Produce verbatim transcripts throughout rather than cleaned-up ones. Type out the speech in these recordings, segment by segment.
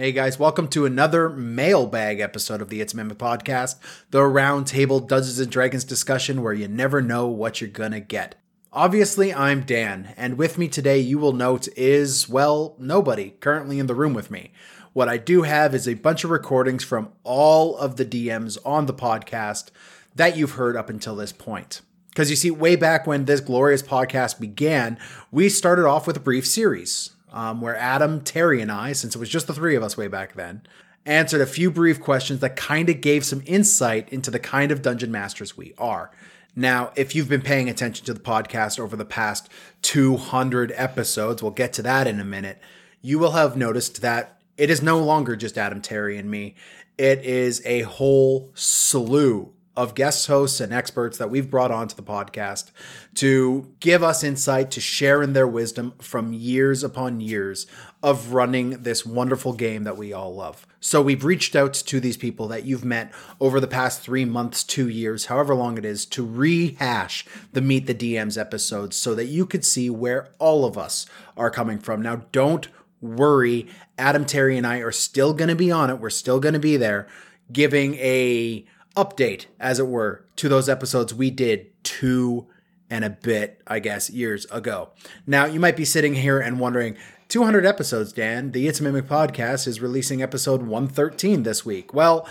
Hey guys, welcome to another mailbag episode of the It's a Mimic podcast, the roundtable Dungeons and Dragons discussion where you never know what you're gonna get. Obviously, I'm Dan, and with me today, you will note, is, well, nobody currently in the room with me. What I do have is a bunch of recordings from all of the D Ms on the podcast that you've heard up until this point. Because you see, way back when this glorious podcast began, we started off with a brief series. Um, where Adam, Terry, and I, since it was just the three of us way back then, answered a few brief questions that kind of gave some insight into the kind of dungeon masters we are. Now, if you've been paying attention to the podcast over the past two hundred episodes, we'll get to that in a minute, you will have noticed that it is no longer just Adam, Terry, and me. It is a whole slew of guest hosts and experts that we've brought onto the podcast to give us insight, to share in their wisdom from years upon years of running this wonderful game that we all love. So we've reached out to these people that you've met over the past three months, two years, however long it is, to rehash the Meet the D Ms episodes so that you could see where all of us are coming from. Now, don't worry. Adam, Terry, and I are still going to be on it. We're still going to be there giving a update, as it were, to those episodes we did two and a bit, I guess, years ago. Now, you might be sitting here and wondering, two hundred episodes, Dan, the It's a Mimic podcast is releasing episode one thirteen this week. Well,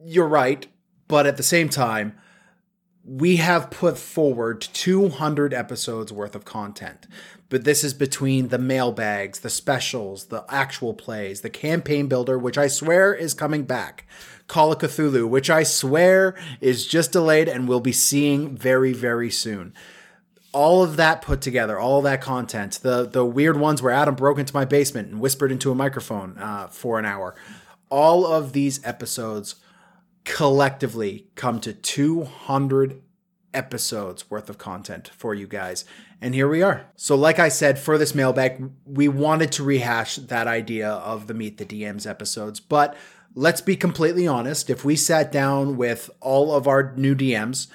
you're right, but at the same time, we have put forward two hundred episodes worth of content. But this is between the mailbags, the specials, the actual plays, the campaign builder, which I swear is coming back, Call of Cthulhu, which I swear is just delayed and we'll be seeing very, very soon. All of that put together, all of that content, the, the weird ones where Adam broke into my basement and whispered into a microphone uh, for an hour. All of these episodes collectively come to two hundred episodes worth of content for you guys. And here we are. So like I said, for this mailbag, we wanted to rehash that idea of the Meet the D Ms episodes. But let's be completely honest. If we sat down with all of our new D Ms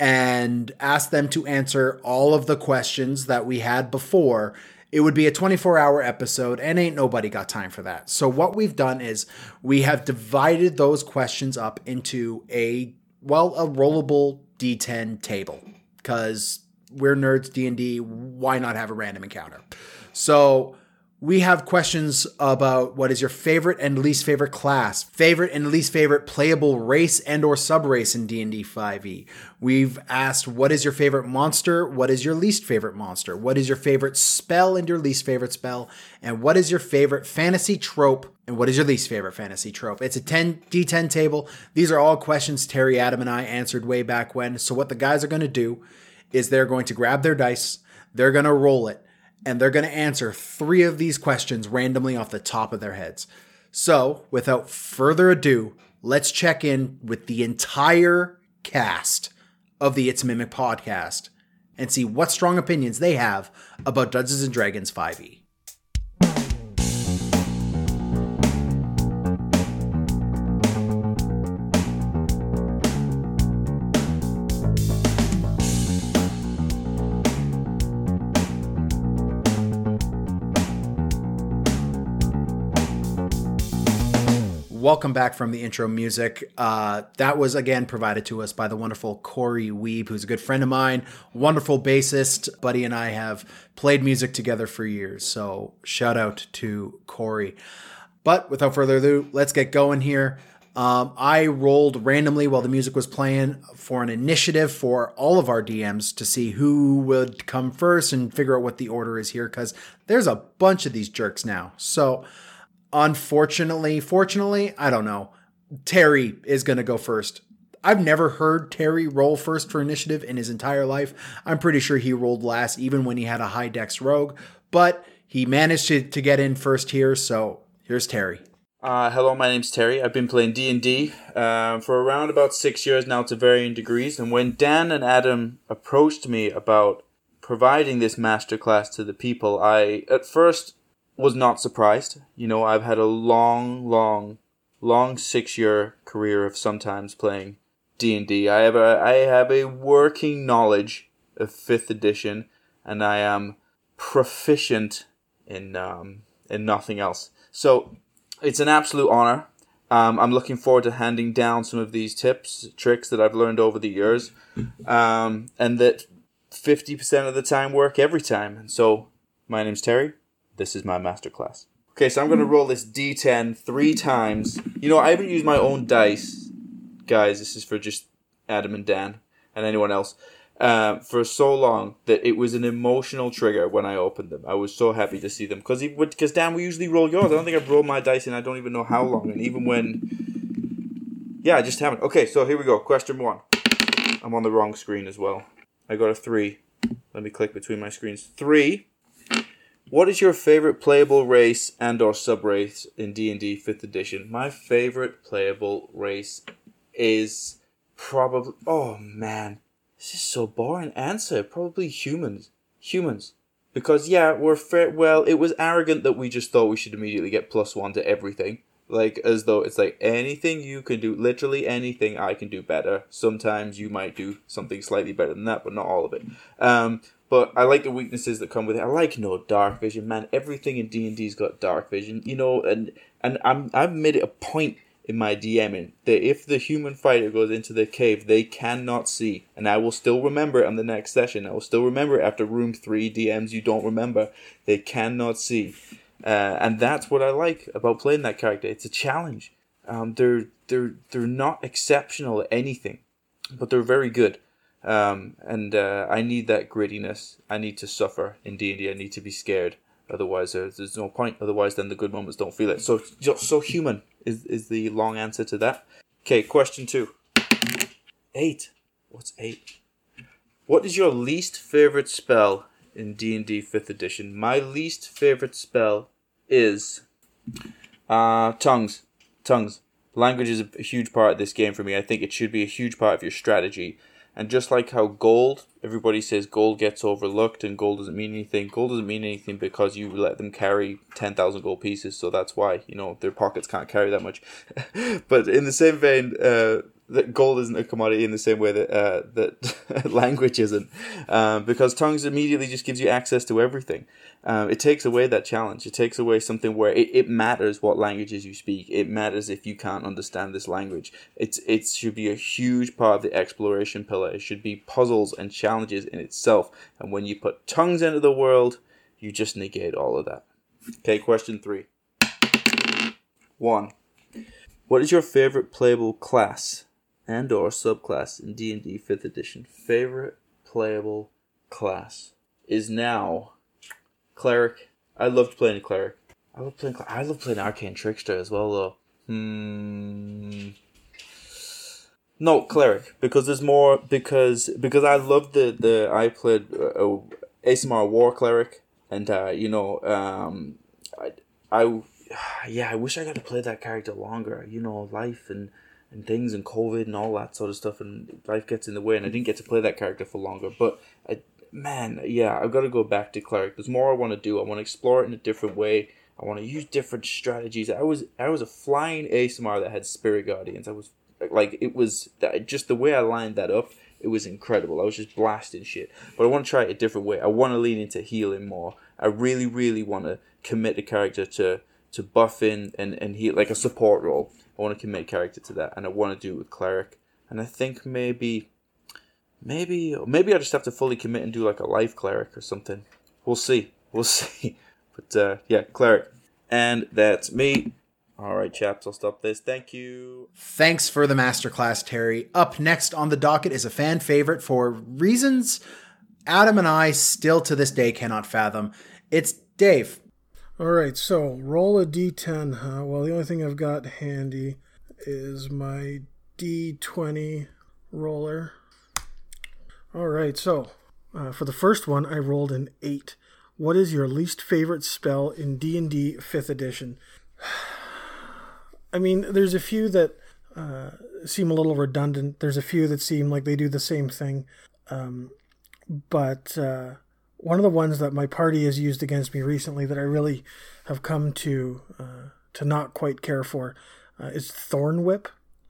and asked them to answer all of the questions that we had before, it would be a twenty-four hour episode, and ain't nobody got time for that. So what we've done is we have divided those questions up into a, well, a rollable D ten table, because we're nerds, D and D, why not have a random encounter? So we have questions about what is your favorite and least favorite class, favorite and least favorite playable race and or subrace in D and D five e. We've asked, what is your favorite monster? What is your least favorite monster? What is your favorite spell and your least favorite spell? And what is your favorite fantasy trope? And what is your least favorite fantasy trope? It's a ten D ten table. These are all questions Terry, Adam, and I answered way back when. So what the guys are going to do is they're going to grab their dice, they're going to roll it, and they're going to answer three of these questions randomly off the top of their heads. So, without further ado, let's check in with the entire cast of the It's a Mimic podcast and see what strong opinions they have about Dungeons and Dragons five e. Welcome back from the intro music. Uh, that was, again, provided to us by the wonderful Corey Wiebe, who's a good friend of mine, wonderful bassist. Buddy and I have played music together for years, so shout out to Corey. But without further ado, let's get going here. Um, I rolled randomly while the music was playing for an initiative for all of our D Ms to see who would come first and figure out what the order is here, because there's a bunch of these jerks now. So unfortunately, fortunately, I don't know. Terry is going to go first. I've never heard Terry roll first for initiative in his entire life. I'm pretty sure he rolled last, even when he had a high dex rogue, but he managed to, to get in first here. So here's Terry. Uh, hello, my name's Terry. I've been playing D and D uh, for around about six years now to varying degrees. And when Dan and Adam approached me about providing this masterclass to the people, I, at first, was not surprised. You know, I've had a long, long, long six-year career of sometimes playing D and D. I have a, I have a working knowledge of fifth edition, and I am proficient in um in nothing else. So It's an absolute honor. Um, I'm looking forward to handing down some of these tips, tricks that I've learned over the years, um, and that fifty percent of the time work every time. And so, my name's Terry. This is my masterclass. Okay, so I'm going to roll this D ten three times. You know, I haven't used my own dice. Guys, this is for just Adam and Dan and anyone else. Uh, for so long that it was an emotional trigger when I opened them. I was so happy to see them. Because because Dan, we usually roll yours. I don't think I've rolled my dice in I don't even know how long. And even when... Yeah, I just haven't. Okay, so here we go. Question one. I'm on the wrong screen as well. I got a three. Let me click between my screens. Three. What is your favorite playable race and or sub-race in D and D fifth edition? My favorite playable race is probably... Oh, man. This is so boring. Answer, probably humans. Humans. Because, yeah, we're fair. Well, it was arrogant that we just thought we should immediately get plus one to everything. Like, as though it's like, anything you can do, literally anything I can do better. Sometimes you might do something slightly better than that, but not all of it. Um, but I like the weaknesses that come with it. I like no dark vision. Man, everything in D and D's got dark vision. You know, and, and I'm, I've made it a point in my DMing, that if the human fighter goes into the cave, they cannot see. And I will still remember it on the next session. I will still remember it after room three D Ms you don't remember. They cannot see. Uh, and that's what I like about playing that character. It's a challenge. Um, they're, they're, they're not exceptional at anything, but they're very good. Um, and uh, I need that grittiness. I need to suffer in D and D. I need to be scared. Otherwise, uh, there's no point. Otherwise, then the good moments don't feel it. So, so human is, is the long answer to that. Okay, question two. Eight. What's eight? What is your least favorite spell in D and D fifth edition? My least favorite spell is uh, tongues. Tongues. Language is a huge part of this game for me. I think it should be a huge part of your strategy. And just like how gold, everybody says gold gets overlooked and gold doesn't mean anything. Gold doesn't mean anything because you let them carry ten thousand gold pieces. So that's why, you know, their pockets can't carry that much. But in the same vein, uh, that gold isn't a commodity in the same way that uh, that language isn't. Um, because tongues immediately just gives you access to everything. Um, it takes away that challenge. It takes away something where it, it matters what languages you speak. It matters if you can't understand this language. It's It should be a huge part of the exploration pillar. It should be puzzles and challenges in itself. And when you put tongues into the world, you just negate all of that. Okay, question three. One. What is your favorite playable class and or subclass in D and D fifth edition? Favorite playable class is now cleric. I loved playing a cleric. I love playing, I love playing arcane trickster as well, though. Hmm. No, cleric, because there's more, because because I loved the, the I played uh, A S M R war cleric, and uh, you know, um, I, I, yeah, I wish I got to play that character longer, you know, life and and things and COVID and all that sort of stuff, and life gets in the way, and I didn't get to play that character for longer, but I, man, yeah, I've got to go back to cleric. There's more I want to do. I want to explore it in a different way. I want to use different strategies. I was I was a flying A S M R that had spirit guardians. I was like, it was just the way I lined that up, it was incredible. I was just blasting shit, but I want to try it a different way. I want to lean into healing more. I really, really want to commit a character to to buffing and and heal, like a support role. I want to commit character to that, and I want to do it with cleric. And I think maybe, maybe, maybe I just have to fully commit and do like a life cleric or something. We'll see. We'll see. But uh, yeah, cleric. And that's me. All right, chaps, I'll stop this. Thank you. Thanks for the masterclass, Terry. Up next on the docket is a fan favorite for reasons Adam and I still to this day cannot fathom. It's Dave. All right, so roll a d ten, huh? Well, the only thing I've got handy is my d twenty roller. All right, so uh, for the first one, I rolled an eight. What is your least favorite spell in D and D fifth edition? I mean, there's a few that uh, seem a little redundant. There's a few that seem like they do the same thing. Um, but... Uh, One of the ones that my party has used against me recently that I really have come to uh, to not quite care for uh, is Thorn Whip.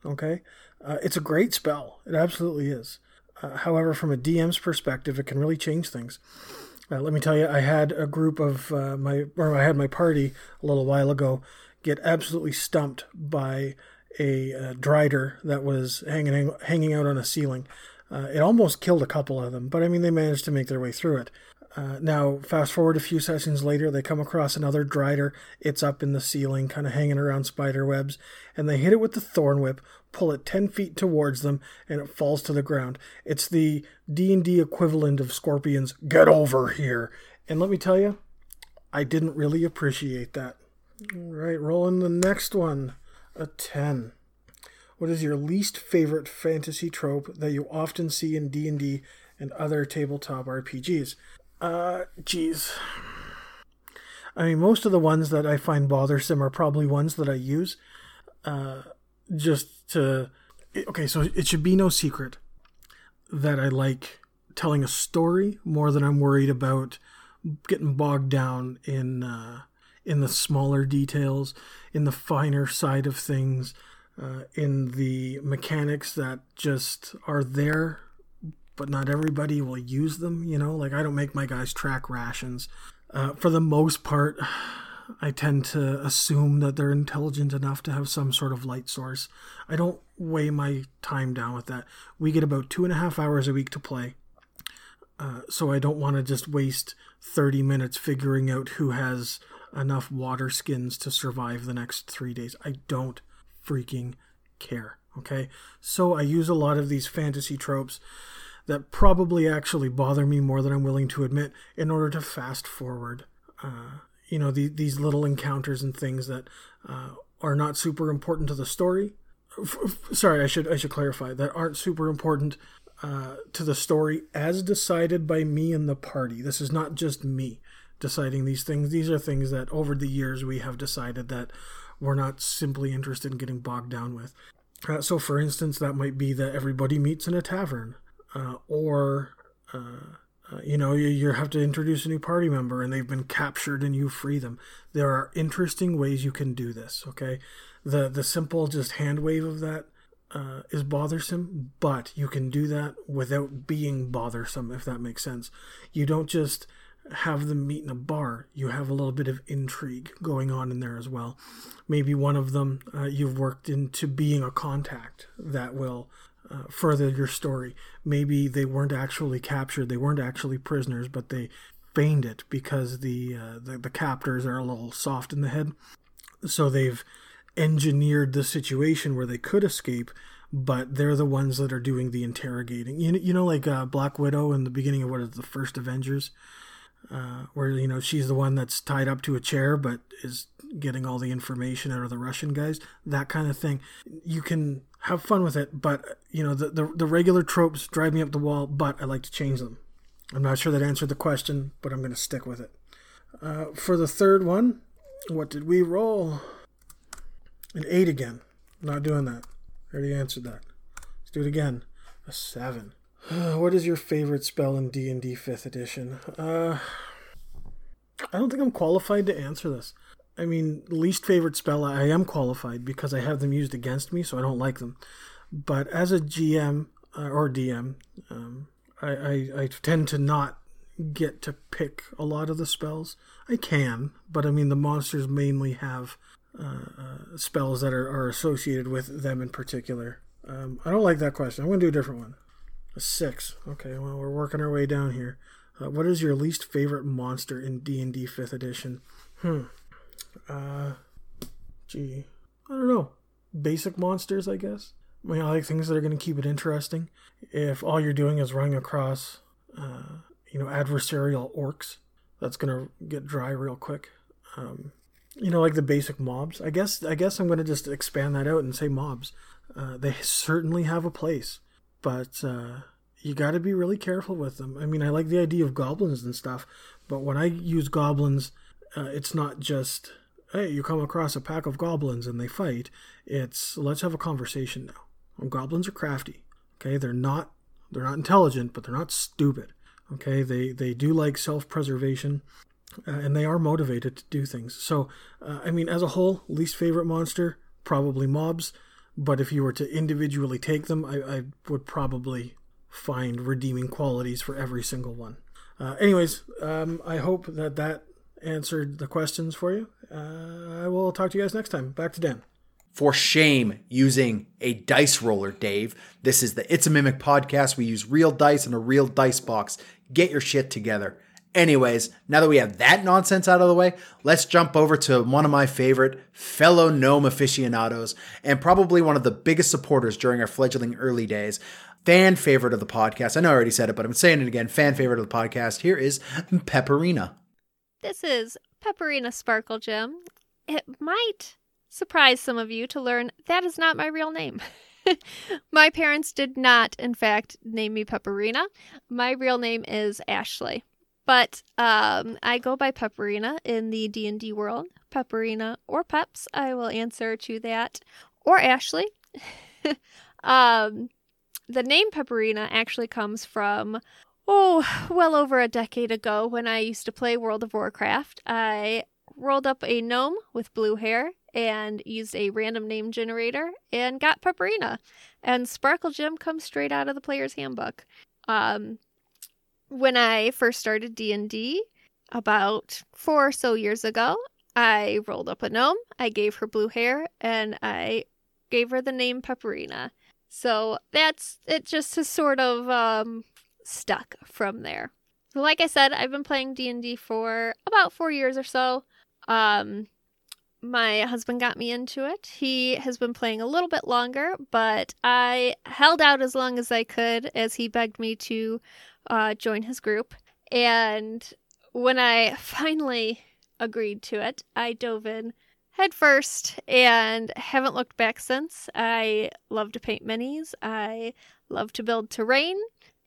Okay, uh, it's a great spell. It absolutely is. Uh, however, from a D M's perspective, it can really change things. Uh, let me tell you, I had a group of uh, my or I had my party a little while ago get absolutely stumped by a uh, drider that was hanging hanging out on a ceiling. Uh, it almost killed a couple of them, but I mean, they managed to make their way through it. Uh, now, fast forward a few sessions later, they come across another drider. It's up in the ceiling, kind of hanging around spider webs, and they hit it with the thorn whip, pull it ten feet towards them, and it falls to the ground. It's the D and D equivalent of Scorpion's "Get over here!" And let me tell you, I didn't really appreciate that. All right, rolling the next one. A ten. What is your least favorite fantasy trope that you often see in D and D and other tabletop R P Gs? Uh, geez. I mean, most of the ones that I find bothersome are probably ones that I use. Uh, just to... Okay, so it should be no secret that I like telling a story more than I'm worried about getting bogged down in... Uh, in the smaller details, in the finer side of things, uh, in the mechanics that just are there, but not everybody will use them, you know? Like, I don't make my guys track rations. Uh, for the most part, I tend to assume that they're intelligent enough to have some sort of light source. I don't weigh my time down with that. We get about two and a half hours a week to play, uh, so I don't want to just waste thirty minutes figuring out who has enough water skins to survive the next three days. I don't freaking care, okay? So I use a lot of these fantasy tropes that probably actually bother me more than I'm willing to admit in order to fast forward, uh, you know, the, these little encounters and things that uh, are not super important to the story. F- f- sorry, I should I should clarify, that aren't super important uh, to the story as decided by me and the party. This is not just me deciding these things. These are things that over the years we have decided that we're not simply interested in getting bogged down with. Uh, so for instance, that might be that everybody meets in a tavern, uh, or uh, uh, you know, you, you have to introduce a new party member and they've been captured and you free them. There are interesting ways you can do this, okay? The, the simple just hand wave of that uh, is bothersome, but you can do that without being bothersome, if that makes sense. You don't just have them meet in a bar. You have a little bit of intrigue going on in there as well. Maybe one of them uh, you've worked into being a contact that will uh, further your story. Maybe they weren't actually captured, they weren't actually prisoners, but they feigned it because the, uh, the, the captors are a little soft in the head. So they've engineered the situation where they could escape, but they're the ones that are doing the interrogating. You, you know, like uh, Black Widow in the beginning of what is the first Avengers? Uh, where, you know, she's the one that's tied up to a chair but is getting all the information out of the Russian guys, that kind of thing. You can have fun with it, but, you know, the, the, the regular tropes drive me up the wall, but I like to change them. I'm not sure that answered the question, but I'm going to stick with it. Uh, for the third one, what did we roll? An eight again. I'm not doing that. I already answered that. Let's do it again. A seven. What is your favorite spell in D and D fifth edition? Uh, I don't think I'm qualified to answer this. I mean, least favorite spell, I am qualified because I have them used against me, so I don't like them. But as a G M uh, or D M, um, I, I, I tend to not get to pick a lot of the spells. I can, but I mean, the monsters mainly have uh, uh, spells that are, are associated with them in particular. Um, I don't like that question. I'm going to do a different one. A six. Okay, well, we're working our way down here. Uh, what is your least favorite monster in D and D fifth edition? Hmm. Uh, gee. I don't know. Basic monsters, I guess. I mean, I like things that are going to keep it interesting. If all you're doing is running across, uh, you know, adversarial orcs, that's going to get dry real quick. Um, you know, like the basic mobs. I guess, I guess I'm going to just expand that out and say mobs. Uh, they certainly have a place. But uh, you got to be really careful with them. I mean, I like the idea of goblins and stuff, but when I use goblins, uh, it's not just, hey, you come across a pack of goblins and they fight. It's, let's have a conversation now. Well, goblins are crafty, okay? They're not they're not intelligent, but they're not stupid, okay? They, they do like self-preservation, uh, and they are motivated to do things. So, uh, I mean, as a whole, least favorite monster, probably mobs. But if you were to individually take them, I, I would probably find redeeming qualities for every single one. Uh, anyways, um, I hope that that answered the questions for you. Uh, I will talk to you guys next time. Back to Dan. For shame, using a dice roller, Dave. This is the It's a Mimic podcast. We use real dice in a real dice box. Get your shit together. Anyways, now that we have that nonsense out of the way, let's jump over to one of my favorite fellow gnome aficionados and probably one of the biggest supporters during our fledgling early days. Fan favorite of the podcast. I know I already said it, but I'm saying it again. Fan favorite of the podcast. Here is Pepperina. This is Pepperina Sparkle Gym. It might surprise some of you to learn that is not my real name. My parents did not, in fact, name me Pepperina. My real name is Ashley. But um, I go by Pepperina in the D and D world. Pepperina or Peps, I will answer to that. Or Ashley. um, the name Pepperina actually comes from, oh, well over a decade ago when I used to play World of Warcraft. I rolled up a gnome with blue hair and used a random name generator and got Pepperina. And Sparkle Gym comes straight out of the player's handbook. Um... When I first started D and D, about four or so years ago, I rolled up a gnome, I gave her blue hair, and I gave her the name Pepperina. So that's, it just has sort of um, stuck from there. So like I said, I've been playing D and D for about four years or so. Um, my husband got me into it. He has been playing a little bit longer, but I held out as long as I could as he begged me to Uh, join his group, and when I finally agreed to it, I dove in head first and haven't looked back since. I love to paint minis, I love to build terrain,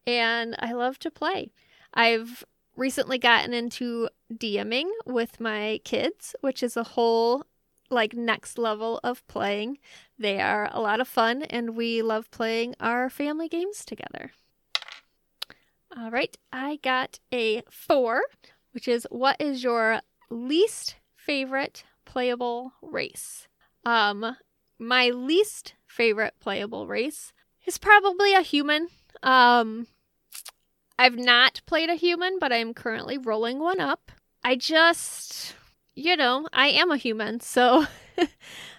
and I love to play. I've recently gotten into DMing with my kids, which is a whole like next level of playing. They are a lot of fun, and we love playing our family games together. All right, I got a four, which is what is your least favorite playable race? Um, my least favorite playable race is probably a human. Um, I've not played a human, but I'm currently rolling one up. I just, you know, I am a human, so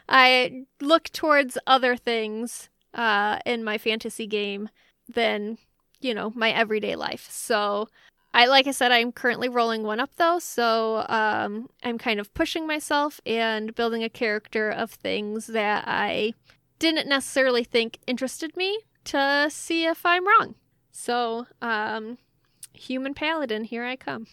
I look towards other things uh, in my fantasy game than, you know, my everyday life. So I, like I said, I'm currently rolling one up though. So um, I'm kind of pushing myself and building a character of things that I didn't necessarily think interested me to see if I'm wrong. So um, human paladin, here I come.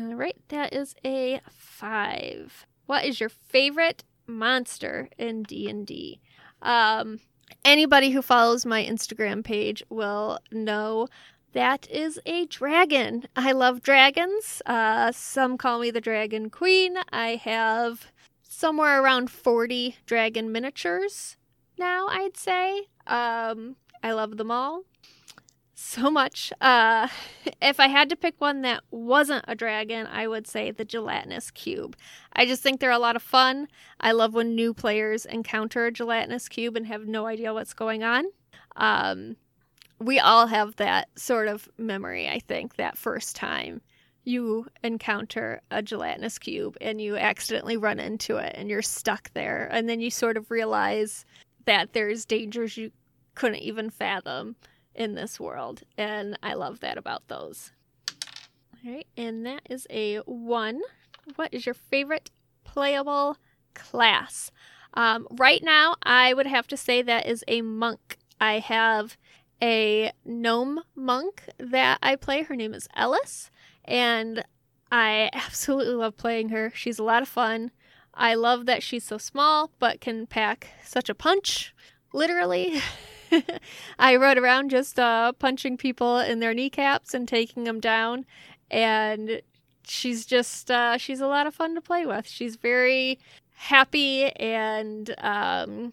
All right. That is a five. What is your favorite monster in D and D? Um, Anybody who follows my Instagram page will know that is a dragon. I love dragons. Uh, some call me the Dragon Queen. I have somewhere around forty dragon miniatures now, I'd say. Um, I love them all so much. Uh, if I had to pick one that wasn't a dragon, I would say the gelatinous cube. I just think they're a lot of fun. I love when new players encounter a gelatinous cube and have no idea what's going on. Um, we all have that sort of memory, I think, that first time you encounter a gelatinous cube and you accidentally run into it and you're stuck there. And then you sort of realize that there's dangers you couldn't even fathom in this world, and I love that about those. All right, and that is a one. What is your favorite playable class? Um, right now, I would have to say that is a monk. I have a gnome monk that I play. Her name is Ellis, and I absolutely love playing her. She's a lot of fun. I love that she's so small, but can pack such a punch, literally. I rode around just uh, punching people in their kneecaps and taking them down, and she's just, uh, she's a lot of fun to play with. She's very happy and um,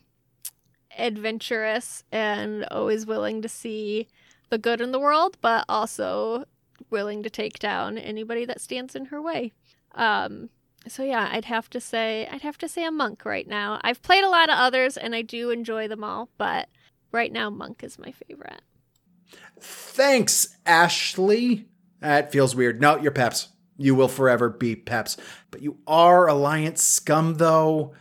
adventurous and always willing to see the good in the world, but also willing to take down anybody that stands in her way. Um, so yeah, I'd have to say, I'd have to say a monk right now. I've played a lot of others, and I do enjoy them all, but right now, monk is my favorite. Thanks, Ashley. That feels weird. No, you're Peps. You will forever be Peps. But you are Alliance scum, though.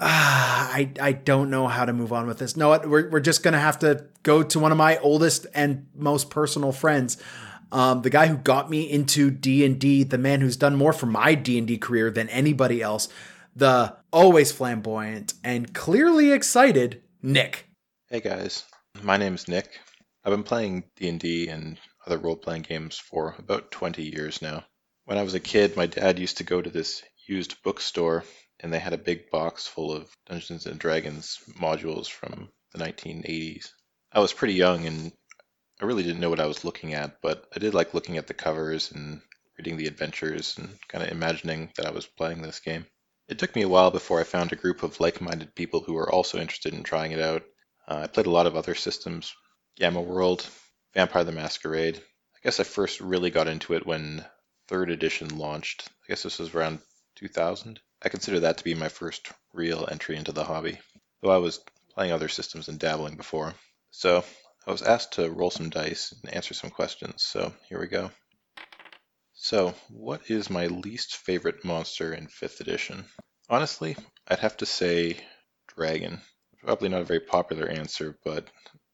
Ah, I, I don't know how to move on with this. No, we're we're just going to have to go to one of my oldest and most personal friends. Um, the guy who got me into D and D, the man who's done more for my D and D career than anybody else, the always flamboyant and clearly excited Nick. Hey, guys. My name's Nick. I've been playing D and D and other role-playing games for about twenty years now. When I was a kid, my dad used to go to this used bookstore, and they had a big box full of Dungeons and Dragons modules from the nineteen eighties. I was pretty young, and I really didn't know what I was looking at, but I did like looking at the covers and reading the adventures and kind of imagining that I was playing this game. It took me a while before I found a group of like-minded people who were also interested in trying it out. Uh, I played a lot of other systems, Gamma World, Vampire the Masquerade. I guess I first really got into it when third edition launched. I guess this was around two thousand. I consider that to be my first real entry into the hobby, though I was playing other systems and dabbling before. So I was asked to roll some dice and answer some questions, so here we go. So, what is my least favorite monster in fifth edition? Honestly, I'd have to say dragon. Probably not a very popular answer, but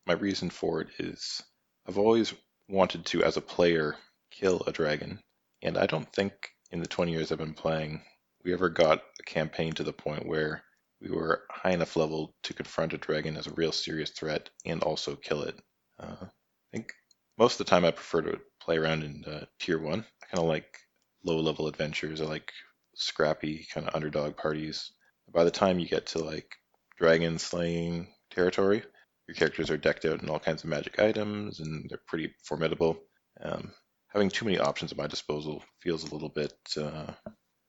my reason for it is I've always wanted to, as a player, kill a dragon, and I don't think in the twenty years I've been playing we ever got a campaign to the point where we were high enough level to confront a dragon as a real serious threat and also kill it. Uh, I think most of the time I prefer to play around in uh, Tier one. I kind of like low-level adventures. I like scrappy kind of underdog parties. By the time you get to like dragon slaying territory, your characters are decked out in all kinds of magic items, and they're pretty formidable. Um, having too many options at my disposal feels a little bit uh,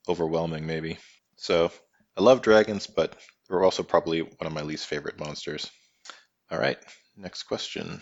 overwhelming, maybe. So I love dragons, but they're also probably one of my least favorite monsters. All right, next question.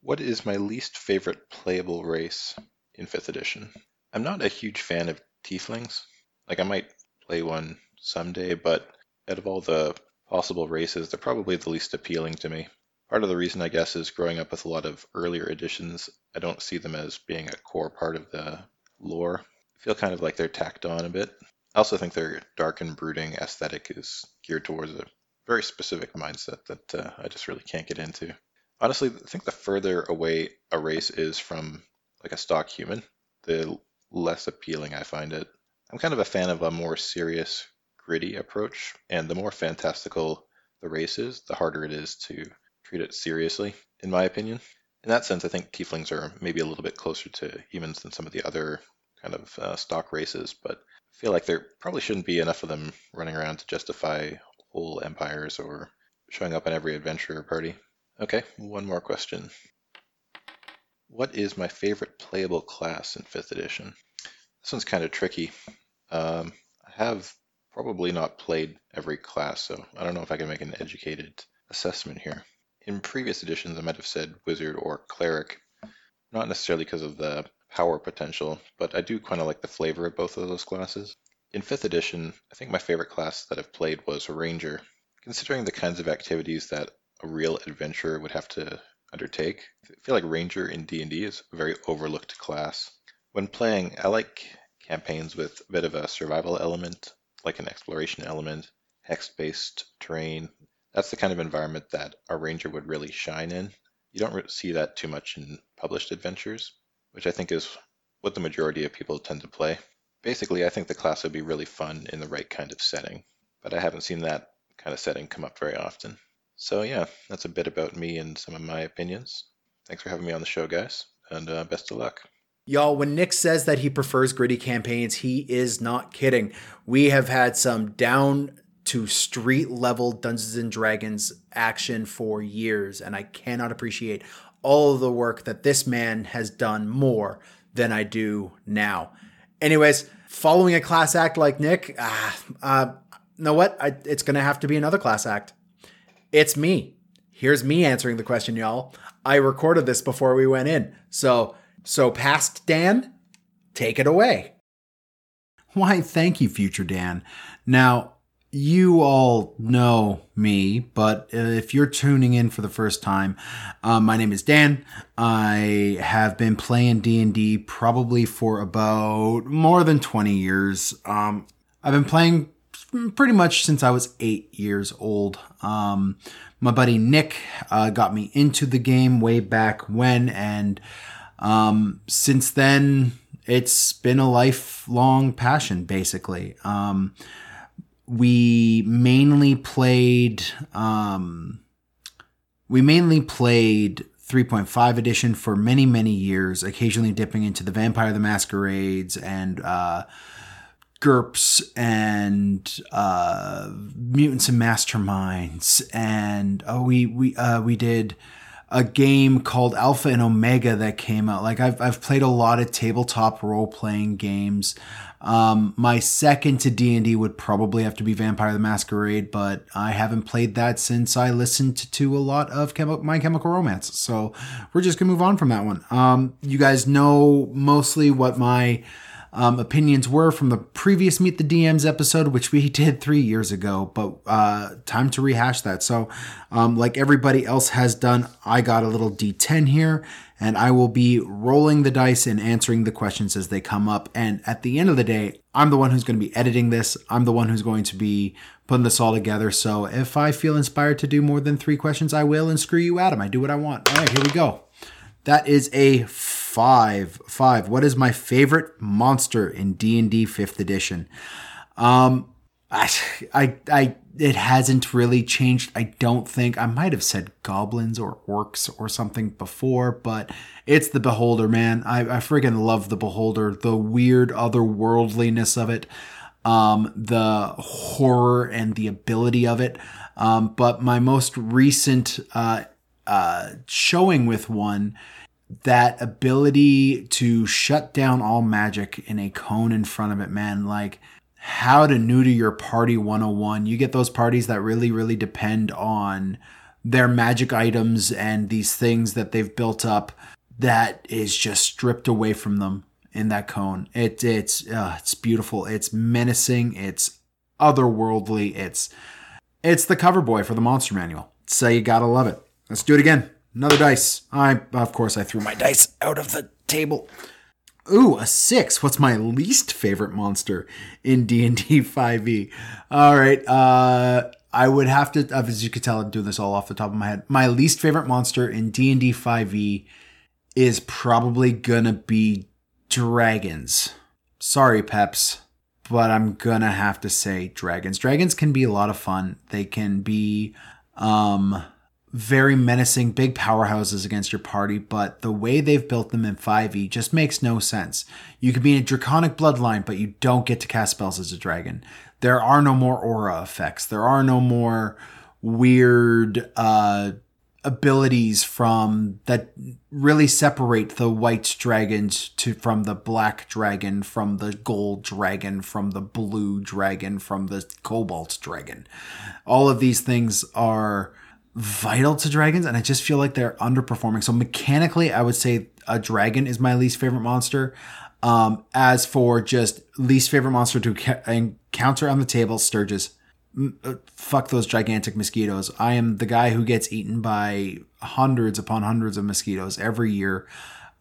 What is my least favorite playable race in fifth edition? I'm not a huge fan of tieflings. Like, I might play one someday, but out of all the possible races, they're probably the least appealing to me. Part of the reason, I guess, is growing up with a lot of earlier editions, I don't see them as being a core part of the lore. I feel kind of like they're tacked on a bit. I also think their dark and brooding aesthetic is geared towards a very specific mindset that uh, I just really can't get into. Honestly, I think the further away a race is from like a stock human, the less appealing I find it. I'm kind of a fan of a more serious, gritty approach, and the more fantastical the race is, the harder it is to treat it seriously, in my opinion. In that sense, I think tieflings are maybe a little bit closer to humans than some of the other kind of uh, stock races, but I feel like there probably shouldn't be enough of them running around to justify whole empires or showing up on every adventure party. Okay, one more question. What is my favorite playable class in fifth edition? This one's kind of tricky. Um, I have probably not played every class, so I don't know if I can make an educated assessment here. In previous editions, I might have said wizard or cleric, not necessarily because of the power potential, but I do kind of like the flavor of both of those classes. In fifth edition, I think my favorite class that I've played was ranger. Considering the kinds of activities that a real adventurer would have to undertake, I feel like ranger in D and D is a very overlooked class. When playing, I like campaigns with a bit of a survival element, like an exploration element, hex-based terrain. That's the kind of environment that a ranger would really shine in. You don't see that too much in published adventures, which I think is what the majority of people tend to play. Basically, I think the class would be really fun in the right kind of setting, but I haven't seen that kind of setting come up very often. So yeah, that's a bit about me and some of my opinions. Thanks for having me on the show, guys, and uh, best of luck. Y'all, when Nick says that he prefers gritty campaigns, he is not kidding. We have had some down to street level Dungeons and Dragons action for years, and I cannot appreciate all of the work that this man has done more than I do now. Anyways, following a class act like Nick, ah, uh, you know what? I, it's going to have to be another class act. It's me. Here's me answering the question, y'all. I recorded this before we went in, so... So past Dan, take it away. Why, thank you, future Dan. Now, you all know me, but if you're tuning in for the first time, uh, my name is Dan. I have been playing D and D probably for about more than twenty years. Um, I've been playing pretty much since I was eight years old. Um, my buddy Nick uh, got me into the game way back when, and um, since then, it's been a lifelong passion, basically. Um, we mainly played, um, we mainly played three point five edition for many, many years, occasionally dipping into the Vampire the Masquerades and uh, GURPS and uh, Mutants and Masterminds. And oh, we we uh, we did a game called Alpha and Omega that came out. Like I've, I've played a lot of tabletop role-playing games. Um, my second to D and D would probably have to be Vampire the Masquerade, but I haven't played that since I listened to, to a lot of Chem- My Chemical Romance. So we're just gonna move on from that one. Um, you guys know mostly what my um, opinions were from the previous Meet the D Ms episode, which we did three years ago, but, uh, time to rehash that. So, um, like everybody else has done, I got a little D ten here, and I will be rolling the dice and answering the questions as they come up. And at the end of the day, I'm the one who's going to be editing this. I'm the one who's going to be putting this all together. So if I feel inspired to do more than three questions, I will, and screw you, Adam. I do what I want. All right, here we go. That is a Five, five. What is my favorite monster in D and D fifth edition? Um, I, I, I, it hasn't really changed. I don't think. I might have said goblins or orcs or something before, but it's the Beholder, man. I, I friggin' love the Beholder. The weird otherworldliness of it, um, the horror and the ability of it. Um, but my most recent uh, uh, showing with one, that ability to shut down all magic in a cone in front of it, man. Like, how to neuter your party one oh one. You get those parties that really, really depend on their magic items and these things that they've built up that is just stripped away from them in that cone. It, it's, uh, it's beautiful. It's menacing. It's otherworldly. It's, it's the cover boy for the Monster Manual. So you gotta love it. Let's do it again. Another dice. I, of course, I threw my dice out of the table. Ooh, a six. What's my least favorite monster in D and D five e? All right. Uh, I would have to, as you could tell, I'm doing this all off the top of my head. My least favorite monster in D and D five e is probably going to be dragons. Sorry, Peps, but I'm going to have to say dragons. Dragons can be a lot of fun. They can be... um. very menacing, big powerhouses against your party, but the way they've built them in five e just makes no sense. You could be in a draconic bloodline, but you don't get to cast spells as a dragon. There are no more aura effects. There are no more weird uh, abilities from that really separate the white dragons to from the black dragon, from the gold dragon, from the blue dragon, from the cobalt dragon. All of these things are vital to dragons, and I just feel like they're underperforming. So mechanically, I would say a dragon is my least favorite monster. Um, as for just least favorite monster to ca- encounter on the table, Sturges. M- fuck those gigantic mosquitoes. I am the guy who gets eaten by hundreds upon hundreds of mosquitoes every year.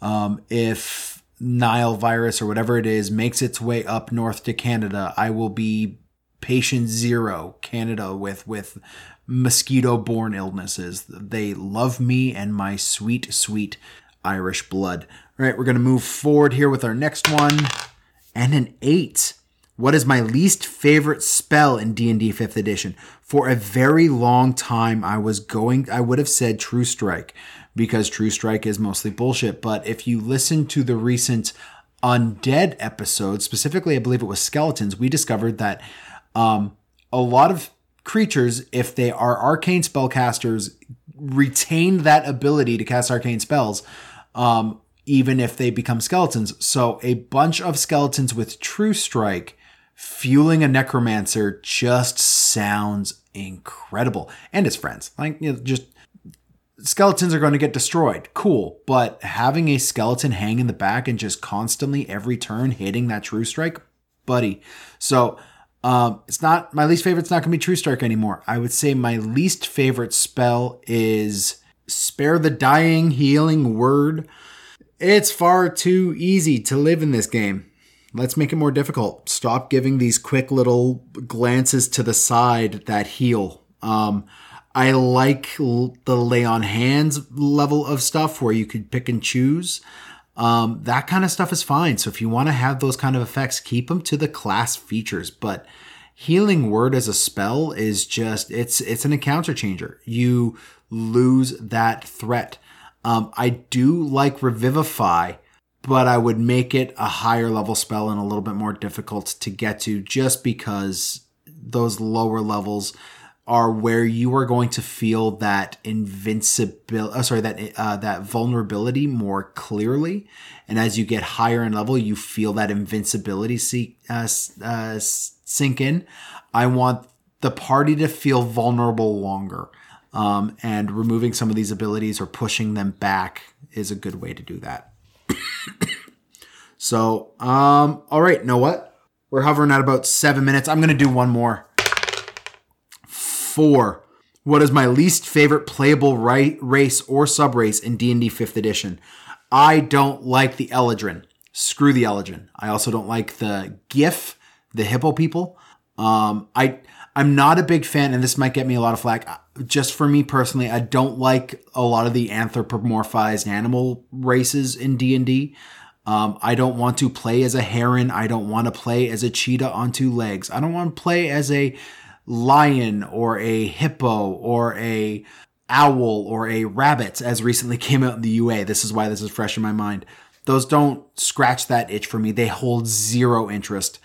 Um, if Nile virus or whatever it is makes its way up north to Canada, I will be patient zero Canada with, with, mosquito-borne illnesses. They love me and my sweet, sweet Irish blood. All right, we're going to move forward here with our next one. And an eight. What is my least favorite spell in D and D fifth edition? For a very long time, I was going, I would have said True Strike, because True Strike is mostly bullshit. But if you listen to the recent Undead episode, specifically, I believe it was Skeletons, we discovered that um, a lot of creatures, if they are arcane spellcasters, retain that ability to cast arcane spells, um, even if they become skeletons. So a bunch of skeletons with True Strike fueling a necromancer just sounds incredible. And his friends, like, you know, just skeletons are going to get destroyed. Cool. But having a skeleton hang in the back and just constantly every turn hitting that True Strike, buddy. So Um, it's not my least favorite's not going to be True Stark anymore. I would say my least favorite spell is Spare the Dying Healing Word. It's far too easy to live in this game. Let's make it more difficult. Stop giving these quick little glances to the side that heal. Um, I like l- the lay on hands level of stuff where you could pick and choose. Um, that kind of stuff is fine. So if you want to have those kind of effects, keep them to the class features. But healing word as a spell is just, it's, it's an encounter changer. You lose that threat. Um, I do like Revivify, but I would make it a higher level spell and a little bit more difficult to get to, just because those lower levels are where you are going to feel that invincibility, oh, sorry, that uh, that vulnerability more clearly. And as you get higher in level, you feel that invincibility see, uh, uh, sink in. I want the party to feel vulnerable longer. Um, and removing some of these abilities or pushing them back is a good way to do that. so, um, all right, know what? We're hovering at about seven minutes. I'm going to do one more. Four. What is my least favorite playable right, race or subrace in D and D fifth edition? I don't like the Eladrin. Screw the Eladrin. I also don't like the Giff, the hippo people. Um, I, I'm not a big fan, and this might get me a lot of flack. Just for me personally, I don't like a lot of the anthropomorphized animal races in D and D. Um, I don't want to play as a heron. I don't want to play as a cheetah on two legs. I don't want to play as a lion or a hippo or a owl or a rabbit, as recently came out in the U A. This is why this is fresh in my mind. Those don't scratch that itch for me. They hold zero interest.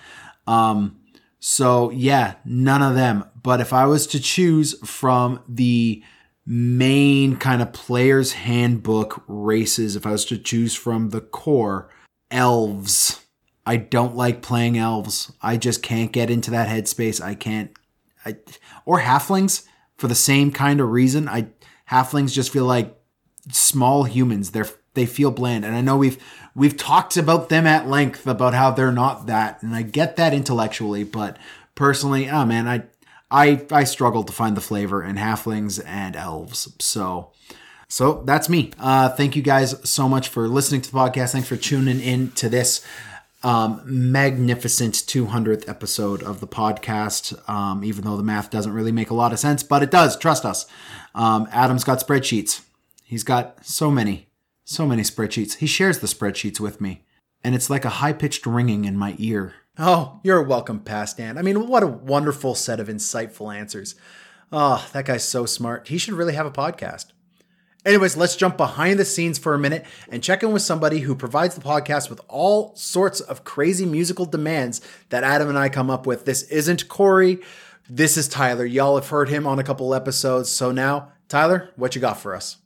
Um, so yeah, none of them. But if I was to choose from the main kind of player's handbook races, if I was to choose from the core, elves. I don't like playing elves. I just can't get into that headspace. I can't I, or halflings for the same kind of reason. I halflings just feel like small humans. They're they feel bland, and I know we've we've talked about them at length about how they're not that, and I get that intellectually, but personally, oh man, I I I struggled to find the flavor in halflings and elves. So so that's me. Uh, thank you guys so much for listening to the podcast. Thanks for tuning in to this Um, magnificent two hundredth episode of the podcast, um, even though the math doesn't really make a lot of sense, but it does. Trust us. Um, Adam's got spreadsheets. He's got so many, so many spreadsheets. He shares the spreadsheets with me, and it's like a high-pitched ringing in my ear. Oh, you're welcome, past Dan. I mean, what a wonderful set of insightful answers. Oh, that guy's so smart. He should really have a podcast. Anyways, let's jump behind the scenes for a minute and check in with somebody who provides the podcast with all sorts of crazy musical demands that Adam and I come up with. This isn't Corey. This is Tyler. Y'all have heard him on a couple episodes. So now, Tyler, what you got for us?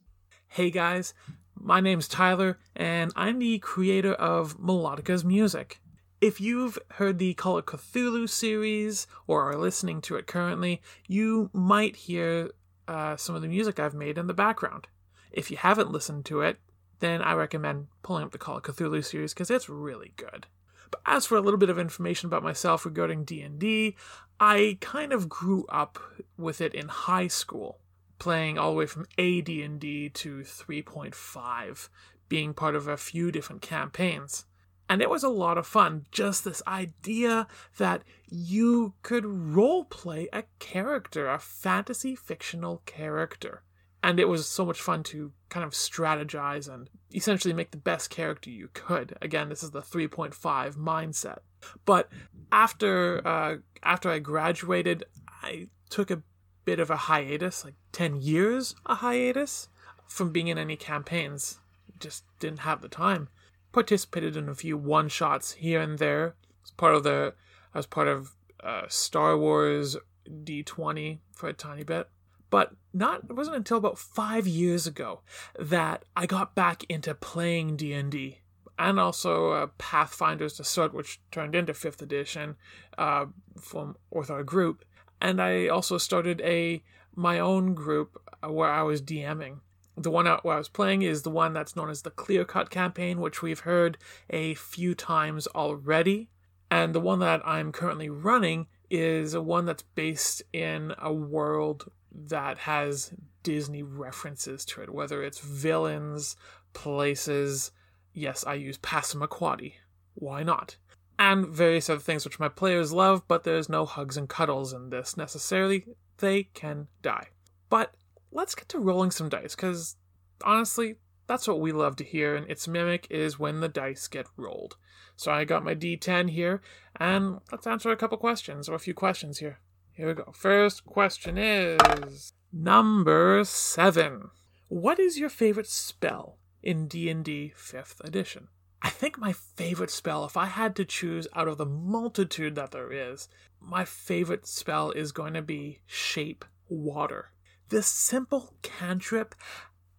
Hey guys, my name's Tyler, and I'm the creator of Melodica's Music. If you've heard the Call of Cthulhu series or are listening to it currently, you might hear uh, some of the music I've made in the background. If you haven't listened to it, then I recommend pulling up the Call of Cthulhu series because it's really good. But as for a little bit of information about myself regarding D and D, I kind of grew up with it in high school, playing all the way from A D and D to three point five, being part of a few different campaigns. And it was a lot of fun, just this idea that you could roleplay a character, a fantasy fictional character. And it was so much fun to kind of strategize and essentially make the best character you could. Again, this is the three point five mindset. But after uh, after I graduated, I took a bit of a hiatus, like ten years a hiatus, from being in any campaigns. Just didn't have the time. Participated in a few one-shots here and there. As part of the, I was part of uh, Star Wars D twenty for a tiny bit. But not it wasn't until about five years ago that I got back into playing D and D, and also uh, Pathfinders to start, which turned into fifth edition uh, from with our group. And I also started a my own group where I was DMing. The one where I was playing is the one that's known as the Clear Cut Campaign, which we've heard a few times already. And the one that I'm currently running is one that's based in a world that has Disney references to it, whether it's villains, places. Yes, I use Passamaquoddy. Why not? And various other things which my players love, but there's no hugs and cuddles in this necessarily. They can die. But let's get to rolling some dice, because honestly, that's what we love to hear, and It's Mimic is when the dice get rolled. So I got my D ten here, and let's answer a couple questions, or a few questions here. Here we go. First question is number seven. What is your favorite spell in D and D fifth edition? I think my favorite spell, if I had to choose out of the multitude that there is, my favorite spell is going to be Shape Water. This simple cantrip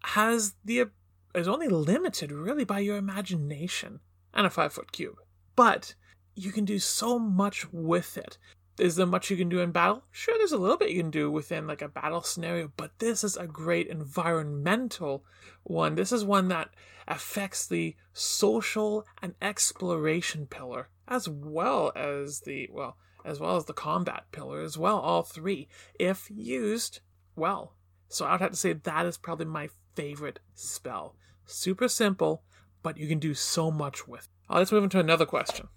has the is only limited really by your imagination and a five-foot cube. But you can do so much with it. Is there much you can do in battle? Sure, there's a little bit you can do within like a battle scenario, but this is a great environmental one. This is one that affects the social and exploration pillar as well as the well, as well as the combat pillar as well, all three, if used well. So I would have to say that is probably my favorite spell. Super simple, but you can do so much with it. Oh, let's move into another question.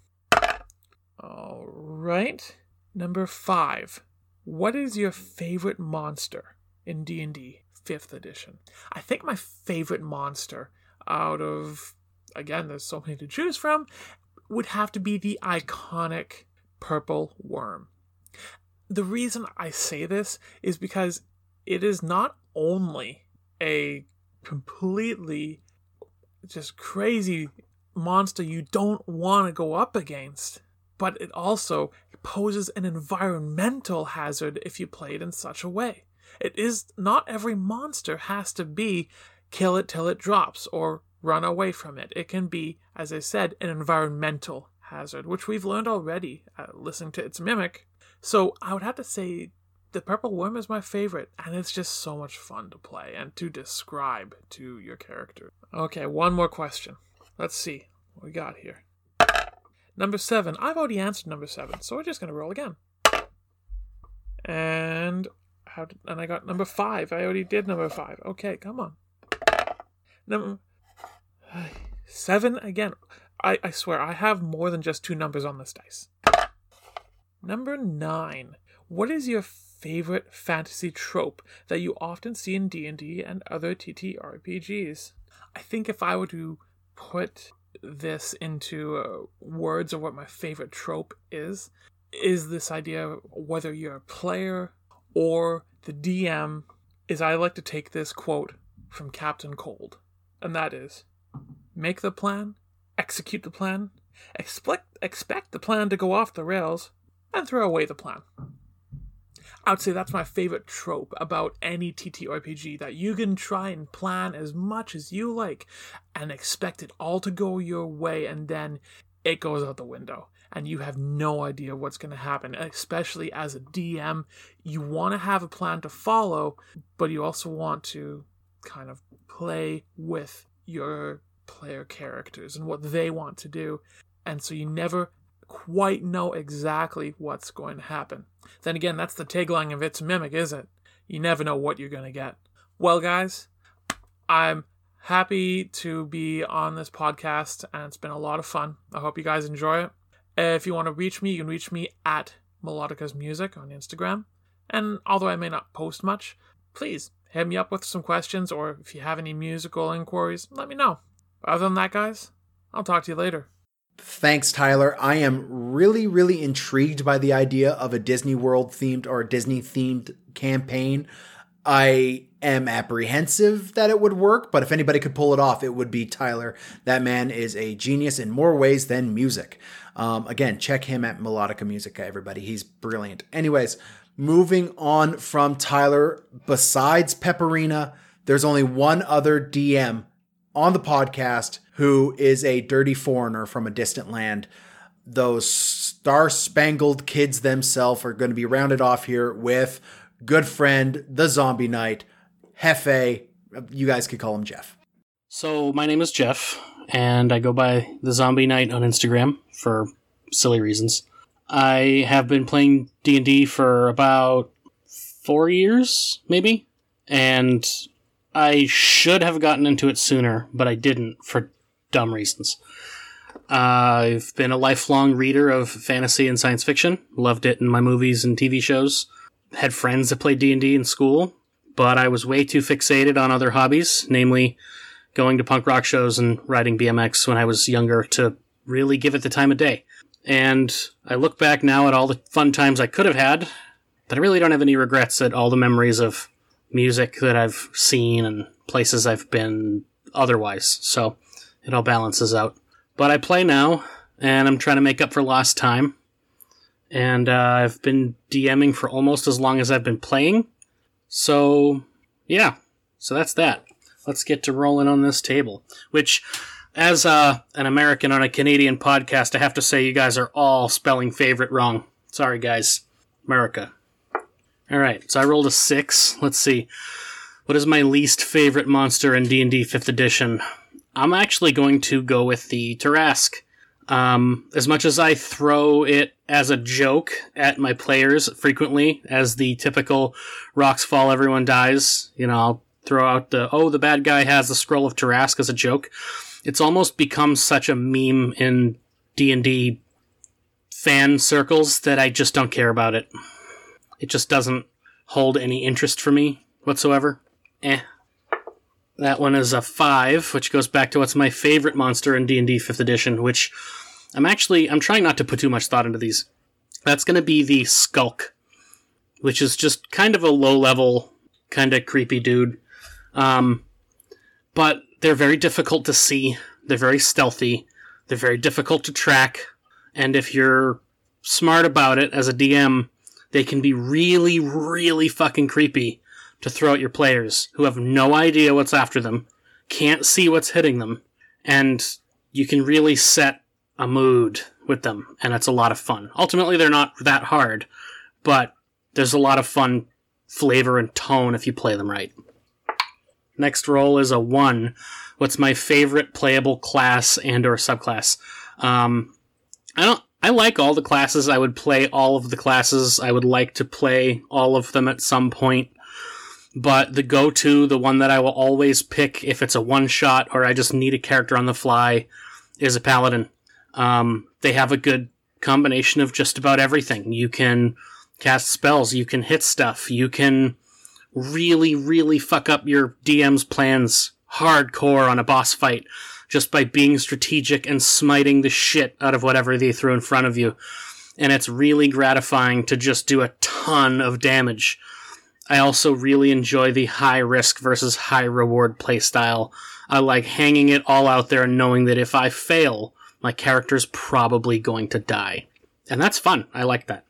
All right. Number five, what is your favorite monster in D and D fifth edition? I think my favorite monster out of, again, there's so many to choose from, would have to be the iconic purple worm. The reason I say this is because it is not only a completely just crazy monster you don't want to go up against, but it also poses an environmental hazard if you play it in such a way. It is not every monster has to be kill it till it drops or run away from it. It can be, as I said, an environmental hazard, which we've learned already uh, listening to It's Mimic. So I would have to say the purple worm is my favorite, and it's just so much fun to play and to describe to your character. Okay, one more question. Let's see what we got here. Number seven. I've already answered number seven, so we're just going to roll again. And how? Did, and I got number five. I already did number five. Okay, come on. Number seven again. I, I swear, I have more than just two numbers on this dice. Number nine. What is your favorite fantasy trope that you often see in D and D and other T T R P Gs? I think if I were to put this into uh, words of what my favorite trope is, is this idea of whether you're a player or the D M, is I like to take this quote from Captain Cold, and that is, make the plan, execute the plan, expect, expect the plan to go off the rails, and throw away the plan. I would say that's my favorite trope about any T T R P G, that you can try and plan as much as you like and expect it all to go your way, and then it goes out the window and you have no idea what's going to happen. Especially as a D M, you want to have a plan to follow, but you also want to kind of play with your player characters and what they want to do, and so you never quite know exactly what's going to happen. Then again, that's the tagline of It's Mimic, isn't it? You never know what you're going to get. Well, guys, I'm happy to be on this podcast, and it's been a lot of fun. I hope you guys enjoy it. If you want to reach me, you can reach me at Melodica's Music on Instagram. And although I may not post much, please hit me up with some questions, or if you have any musical inquiries, let me know. Other than that, guys, I'll talk to you later. Thanks, Tyler. I am really, really intrigued by the idea of a Disney World themed or Disney themed campaign. I am apprehensive that it would work, but if anybody could pull it off, it would be Tyler. That man is a genius in more ways than music. Um, again, check him at Melodica Music, everybody. He's brilliant. Anyways, moving on from Tyler, besides Pepperina, there's only one other D M on the podcast who is a dirty foreigner from a distant land. Those star-spangled kids themselves are going to be rounded off here with good friend, the Zombie Knight, Jefe. You guys could call him Jeff. So my name is Jeff, and I go by the Zombie Knight on Instagram for silly reasons. I have been playing D and D for about four years, maybe, and I should have gotten into it sooner, but I didn't for dumb reasons. Uh, I've been a lifelong reader of fantasy and science fiction, loved it in my movies and T V shows, had friends that played D and D in school, but I was way too fixated on other hobbies, namely going to punk rock shows and riding B M X when I was younger, to really give it the time of day. And I look back now at all the fun times I could have had, but I really don't have any regrets at all the memories of music that I've seen and places I've been otherwise, so it all balances out. But I play now, and I'm trying to make up for lost time. And uh, I've been DMing for almost as long as I've been playing. So, yeah. So that's that. Let's get to rolling on this table. Which, as uh, an American on a Canadian podcast, I have to say you guys are all spelling favorite wrong. Sorry, guys. America. All right. So I rolled a six. Let's see. What is my least favorite monster in D and D fifth edition? I'm actually going to go with the Tarrasque. Um, as much as I throw it as a joke at my players frequently, as the typical rocks fall, everyone dies, you know, I'll throw out the, oh, the bad guy has the Scroll of Tarrasque as a joke. It's almost become such a meme in D and D fan circles that I just don't care about it. It just doesn't hold any interest for me whatsoever. Eh. That one is a five, which goes back to what's my favorite monster in D and D fifth edition, which I'm actually, I'm trying not to put too much thought into these. That's going to be the Skulk, which is just kind of a low-level, kind of creepy dude. Um, but they're very difficult to see, they're very stealthy, they're very difficult to track, and if you're smart about it as a D M, they can be really, really fucking creepy to throw at your players, who have no idea what's after them, can't see what's hitting them, and you can really set a mood with them, and it's a lot of fun. Ultimately, they're not that hard, but there's a lot of fun flavor and tone if you play them right. Next roll is a one. What's my favorite playable class and or subclass? Um, I don't... I like all the classes. I would play all of the classes. I would like to play all of them at some point. But the go-to, the one that I will always pick if it's a one-shot or I just need a character on the fly, is a paladin. Um, they have a good combination of just about everything. You can cast spells, you can hit stuff, you can really, really fuck up your D M's plans hardcore on a boss fight just by being strategic and smiting the shit out of whatever they threw in front of you. And it's really gratifying to just do a ton of damage. I also really enjoy the high-risk versus high-reward playstyle. I like hanging it all out there and knowing that if I fail, my character's probably going to die. And that's fun. I like that.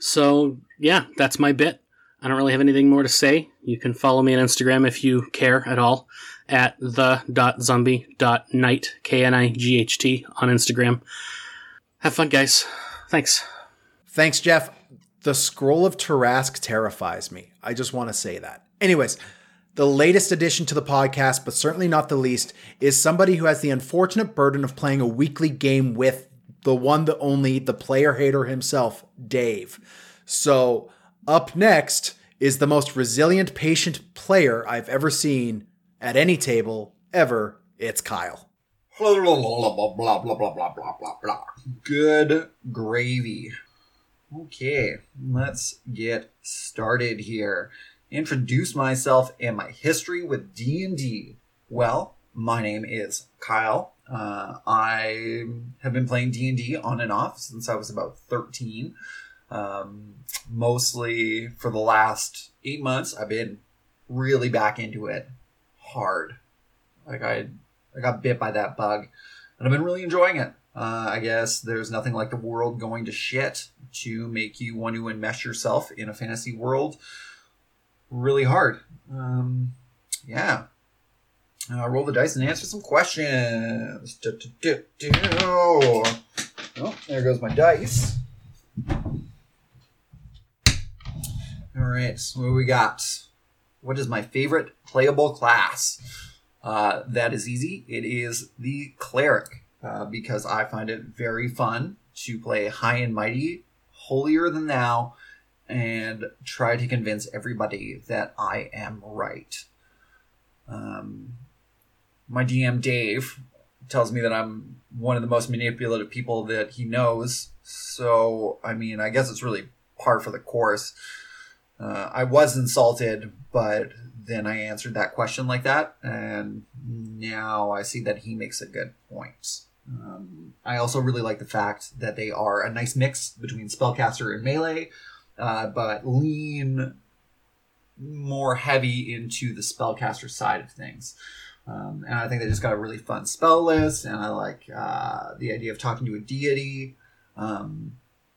So, yeah, that's my bit. I don't really have anything more to say. You can follow me on Instagram if you care at all, at the dot zombie dot knight, K N I G H T, on Instagram. Have fun, guys. Thanks. Thanks, Jeff. The Scroll of Tarrasque terrifies me. I just want to say that. Anyways, the latest addition to the podcast, but certainly not the least, is somebody who has the unfortunate burden of playing a weekly game with the one, the only, the player hater himself, Dave. So up next is the most resilient, patient player I've ever seen at any table ever. It's Kyle. Blah, blah, blah, blah, blah, blah, blah, blah, blah. Good gravy. Okay, let's get started here. Introduce myself and my history with D and D. Well, my name is Kyle. Uh, I have been playing D and D on and off since I was about thirteen. Um, mostly for the last eight months, I've been really back into it hard. Like I, I got bit by that bug, and I've been really enjoying it. Uh, I guess there's nothing like the world going to shit to make you want to enmesh yourself in a fantasy world really hard. Um, yeah. Uh, roll the dice and answer some questions. Do, do, do, do. Oh, there goes my dice. All right, so what do we got? What is my favorite playable class? Uh, that is easy. It is the cleric. Uh, because I find it very fun to play high and mighty holier than thou and try to convince everybody that I am right. Um, my D M, Dave, tells me that I'm one of the most manipulative people that he knows. So, I mean, I guess it's really par for the course. Uh, I was insulted, but then I answered that question like that, and now I see that he makes a good point. Um, I also really like the fact that they are a nice mix between spellcaster and melee, uh, but lean more heavy into the spellcaster side of things. Um, and I think they just got a really fun spell list, and I like uh, the idea of talking to a deity. Um,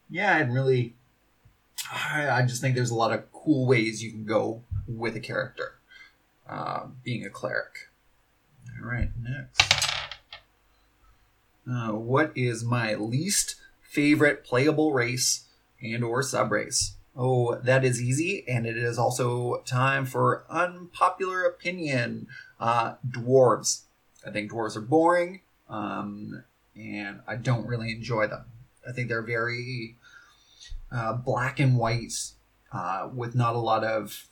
yeah, and really, I just think there's a lot of cool ways you can go with a character, uh, being a cleric. All right, next. Uh, what is my least favorite playable race and or subrace? Oh, that is easy, and it is also time for unpopular opinion. Uh, dwarves. I think dwarves are boring, um, and I don't really enjoy them. I think they're very uh, black and white, uh, with not a lot of,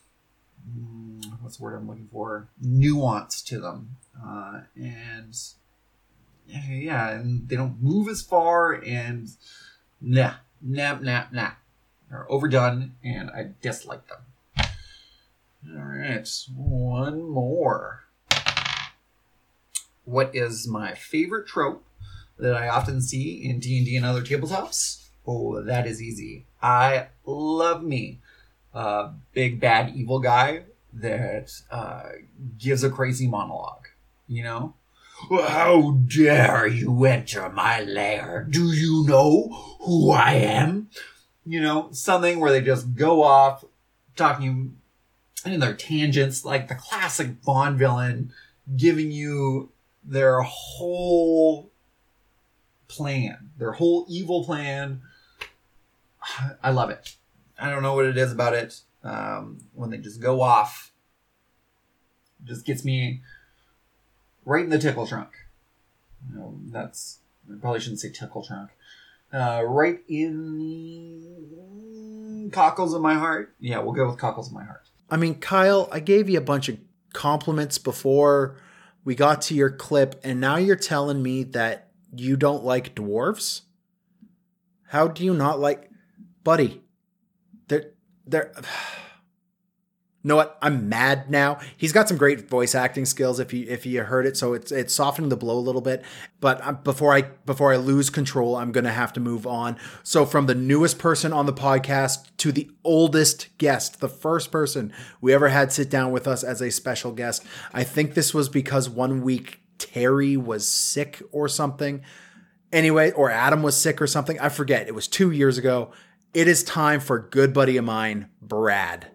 mm, what's the word I'm looking for? Nuance to them. Uh, and yeah, and they don't move as far, and nah, nah, nah, nah. They're overdone, and I dislike them. All right, one more. What is my favorite trope that I often see in D and D and other tabletops? Oh, that is easy. I love me a big, bad, evil guy that uh, gives a crazy monologue, you know? How dare you enter my lair? Do you know who I am? You know, something where they just go off talking in their tangents, like the classic Bond villain giving you their whole plan, their whole evil plan. I love it. I don't know what it is about it. Um, when they just go off, it just gets me right in the tickle trunk. You know, that's, I probably shouldn't say tickle trunk. Uh, right in cockles of my heart. Yeah, we'll go with cockles of my heart. I mean, Kyle, I gave you a bunch of compliments before we got to your clip, and now you're telling me that you don't like dwarves? How do you not like... Buddy, they're... they're... You know what? I'm mad now. He's got some great voice acting skills if you if you heard it, so it's it's softening the blow a little bit. But before I before I lose control, I'm going to have to move on. So from the newest person on the podcast to the oldest guest, the first person we ever had sit down with us as a special guest. I think this was because one week Terry was sick or something. Anyway, or Adam was sick or something. I forget. It was two years ago. It is time for good buddy of mine, Brad.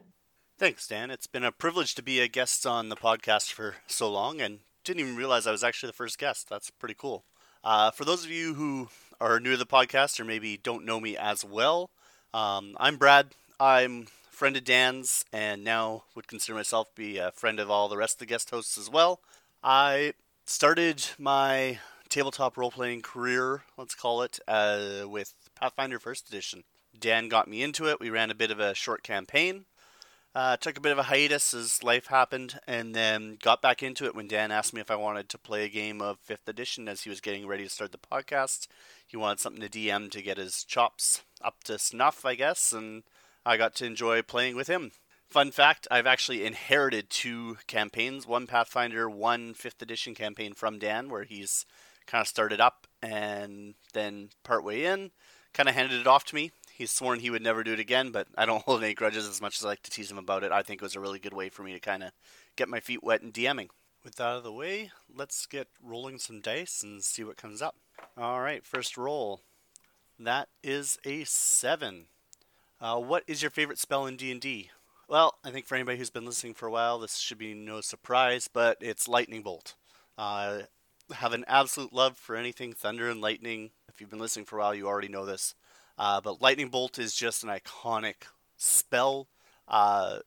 Thanks, Dan. It's been a privilege to be a guest on the podcast for so long, and didn't even realize I was actually the first guest. That's pretty cool. Uh, for those of you who are new to the podcast or maybe don't know me as well, um, I'm Brad. I'm a friend of Dan's, and now would consider myself to be a friend of all the rest of the guest hosts as well. I started my tabletop role-playing career, let's call it, uh, with Pathfinder First Edition. Dan got me into it. We ran a bit of a short campaign. Uh, took a bit of a hiatus as life happened, and then got back into it when Dan asked me if I wanted to play a game of fifth edition as he was getting ready to start the podcast. He wanted something to D M to get his chops up to snuff, I guess, and I got to enjoy playing with him. Fun fact, I've actually inherited two campaigns, one Pathfinder, one fifth edition campaign from Dan, where he's kind of started up and then partway in, kind of handed it off to me. He's sworn he would never do it again, but I don't hold any grudges as much as I like to tease him about it. I think it was a really good way for me to kind of get my feet wet in DMing. With that out of the way, let's get rolling some dice and see what comes up. All right, first roll. That is a seven. Uh, what is your favorite spell in D and D? Well, I think for anybody who's been listening for a while, this should be no surprise, but it's Lightning Bolt. Uh, I have an absolute love for anything thunder and lightning. If you've been listening for a while, you already know this. Uh, but Lightning Bolt is just an iconic spell. Uh,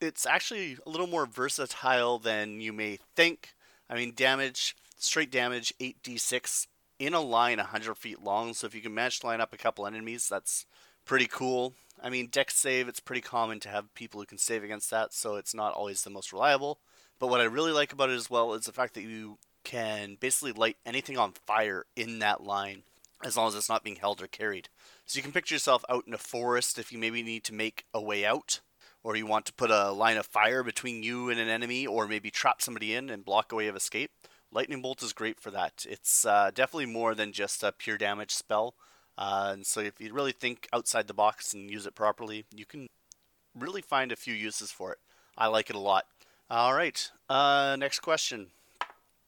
it's actually a little more versatile than you may think. I mean, damage, straight damage, eight d six in a line one hundred feet long. So if you can manage to line up a couple enemies, that's pretty cool. I mean, Dex save, it's pretty common to have people who can save against that, so it's not always the most reliable. But what I really like about it as well is the fact that you can basically light anything on fire in that line, as long as it's not being held or carried. So you can picture yourself out in a forest if you maybe need to make a way out, or you want to put a line of fire between you and an enemy, or maybe trap somebody in and block a way of escape. Lightning Bolt is great for that. It's uh, definitely more than just a pure damage spell. Uh, and so if you really think outside the box and use it properly, you can really find a few uses for it. I like it a lot. All right, uh, next question.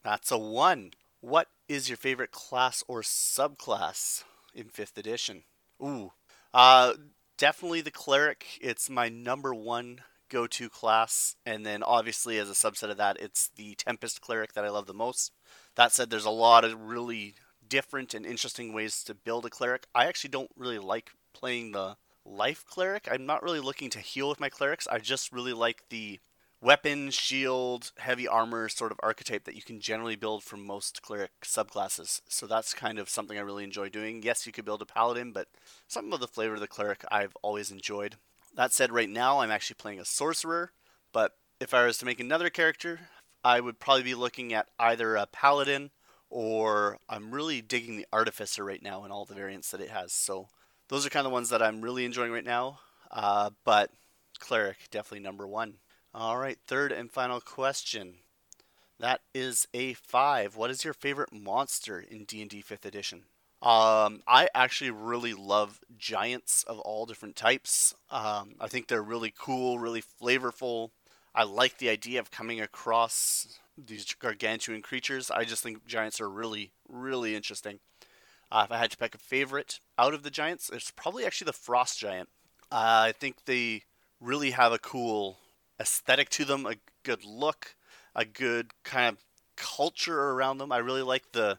That's a one. What is your favorite class or subclass in fifth edition? Ooh, uh, definitely the Cleric. It's my number one go-to class. And then obviously as a subset of that, it's the Tempest cleric that I love the most. That said, there's a lot of really different and interesting ways to build a cleric. I actually don't really like playing the life cleric. I'm not really looking to heal with my clerics. I just really like the weapon, shield, heavy armor sort of archetype that you can generally build from most cleric subclasses. So that's kind of something I really enjoy doing. Yes, you could build a paladin, but some of the flavor of the cleric I've always enjoyed. That said, right now I'm actually playing a sorcerer, but if I was to make another character, I would probably be looking at either a paladin, or I'm really digging the Artificer right now and all the variants that it has. So those are kind of the ones that I'm really enjoying right now. Uh, but Cleric, definitely number one. All right, third and final question. That is a five. What is your favorite monster in D and D fifth edition? Um, I actually really love giants of all different types. Um, I think they're really cool, really flavorful. I like the idea of coming across these gargantuan creatures. I just think giants are really, really interesting. Uh, if I had to pick a favorite out of the giants, it's probably actually the frost giant. Uh, I think they really have a cool aesthetic to them, a good look, a good kind of culture around them. I really like the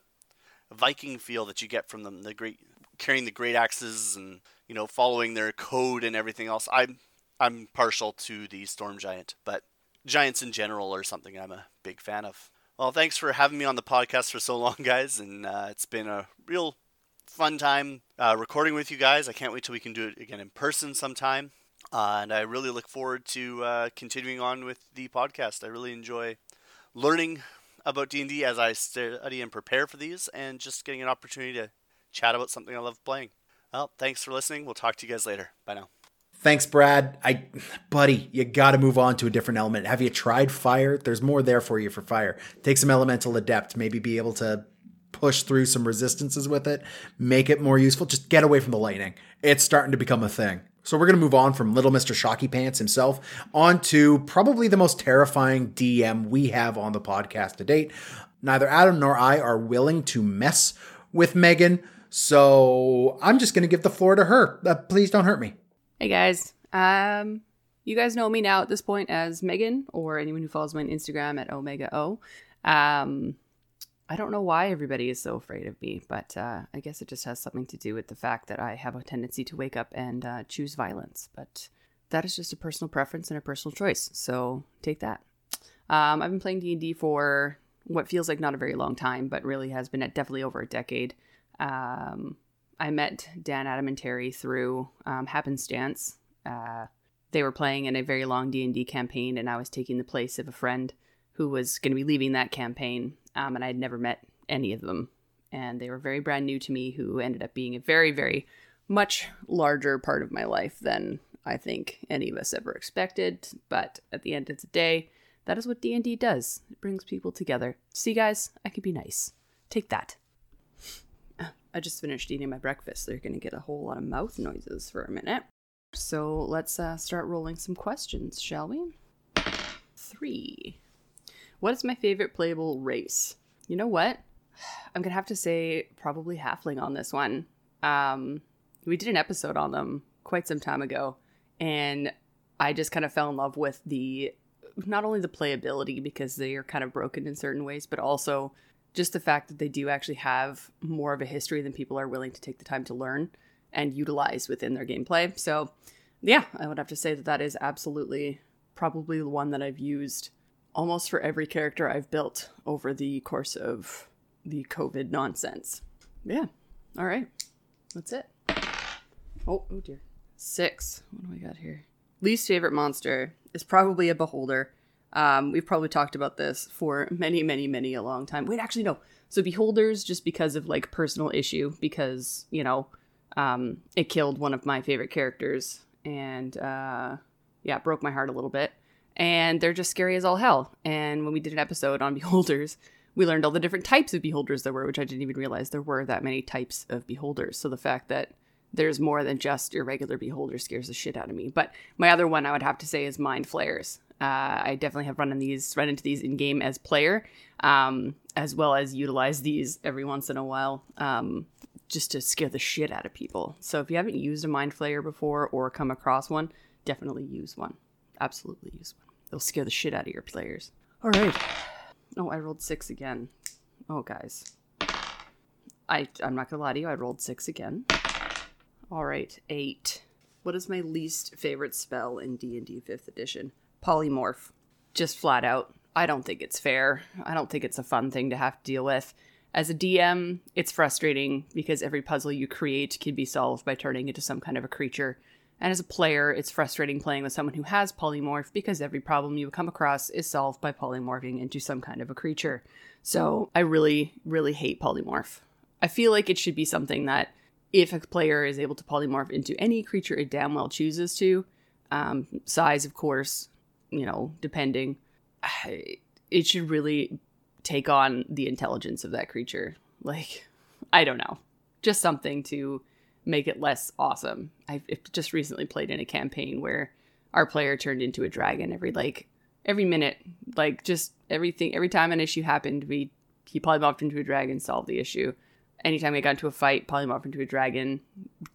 Viking feel that you get from them. The great carrying the great axes and, you know, following their code and everything else. I'm I'm partial to the storm giant, but giants in general are something I'm a big fan of. Well, thanks for having me on the podcast for so long, guys, and uh, it's been a real fun time uh, recording with you guys. I can't wait till we can do it again in person sometime, uh, and I really look forward to uh, continuing on with the podcast. I really enjoy learning about D and D as I study and prepare for these, and just getting an opportunity to chat about something I love playing. Well, thanks for listening. We'll talk to you guys later. Bye now. Thanks, Brad. I, buddy, you got to move on to a different element. Have you tried fire? There's more there for you for fire. Take some elemental adept, maybe be able to push through some resistances with it, make it more useful. Just get away from the lightning. It's starting to become a thing. So we're going to move on from Little Mister Shocky Pants himself onto probably the most terrifying D M we have on the podcast to date. Neither Adam nor I are willing to mess with Megan, so I'm just going to give the floor to her. Uh, please don't hurt me. Hey guys, um, you guys know me now at this point as Megan, or anyone who follows me on Instagram at Omega O. Um, I don't know why everybody is so afraid of me, but uh, I guess it just has something to do with the fact that I have a tendency to wake up and uh, choose violence. But that is just a personal preference and a personal choice, so take that. Um, I've been playing D and D for what feels like not a very long time, but really has been at definitely over a decade. Um... I met Dan, Adam, and Terry through um, happenstance. Uh, they were playing in a very long D and D campaign, and I was taking the place of a friend who was going to be leaving that campaign, um, and I had never met any of them. And they were very brand new to me, who ended up being a very, very much larger part of my life than I think any of us ever expected. But at the end of the day, that is what D and D does. It brings people together. See, guys, I can be nice. Take that. I just finished eating my breakfast. They're going to get a whole lot of mouth noises for a minute. So let's uh, start rolling some questions, shall we? Three. What is my favorite playable race? You know what? I'm going to have to say probably halfling on this one. Um, we did an episode on them quite some time ago, and I just kind of fell in love with the, not only the playability, because they are kind of broken in certain ways, but also just the fact that they do actually have more of a history than people are willing to take the time to learn and utilize within their gameplay. So yeah, I would have to say that that is absolutely probably the one that I've used almost for every character I've built over the course of the COVID nonsense. Yeah. All right. That's it. Oh, oh dear. Six. What do we got here? Least favorite monster is probably a beholder. Um, we've probably talked about this for many, many, many a long time. Wait, actually, no. So beholders, just because of like personal issue, because, you know, um, it killed one of my favorite characters and, uh, yeah, broke my heart a little bit. And they're just scary as all hell. And when we did an episode on beholders, we learned all the different types of beholders there were, which I didn't even realize there were that many types of beholders. So the fact that there's more than just your regular beholder scares the shit out of me. But my other one I would have to say is mind flayers. Uh, I definitely have run in these, run into these in game as player, um, as well as utilize these every once in a while, um, just to scare the shit out of people. So if you haven't used a mind flayer before or come across one, definitely use one. Absolutely use one. They'll scare the shit out of your players. All right. Oh, I rolled six again. Oh, guys. I, I'm not going to lie to you. I rolled six again. All right. Eight. What is my least favorite spell in D and D fifth edition? Polymorph. Just flat out. I don't think it's fair. I don't think it's a fun thing to have to deal with. As a D M, it's frustrating because every puzzle you create can be solved by turning into some kind of a creature. And as a player, it's frustrating playing with someone who has polymorph because every problem you come across is solved by polymorphing into some kind of a creature. So I really, really hate polymorph. I feel like it should be something that if a player is able to polymorph into any creature it damn well chooses to, um, size, of course, you know, depending, it should really take on the intelligence of that creature. Like, I don't know, just something to make it less awesome. I just recently played in a campaign where our player turned into a dragon every, like, every minute. Like, just everything, every time an issue happened, we he polymorphed into a dragon, solved the issue. Anytime we got into a fight, polymorph into a dragon,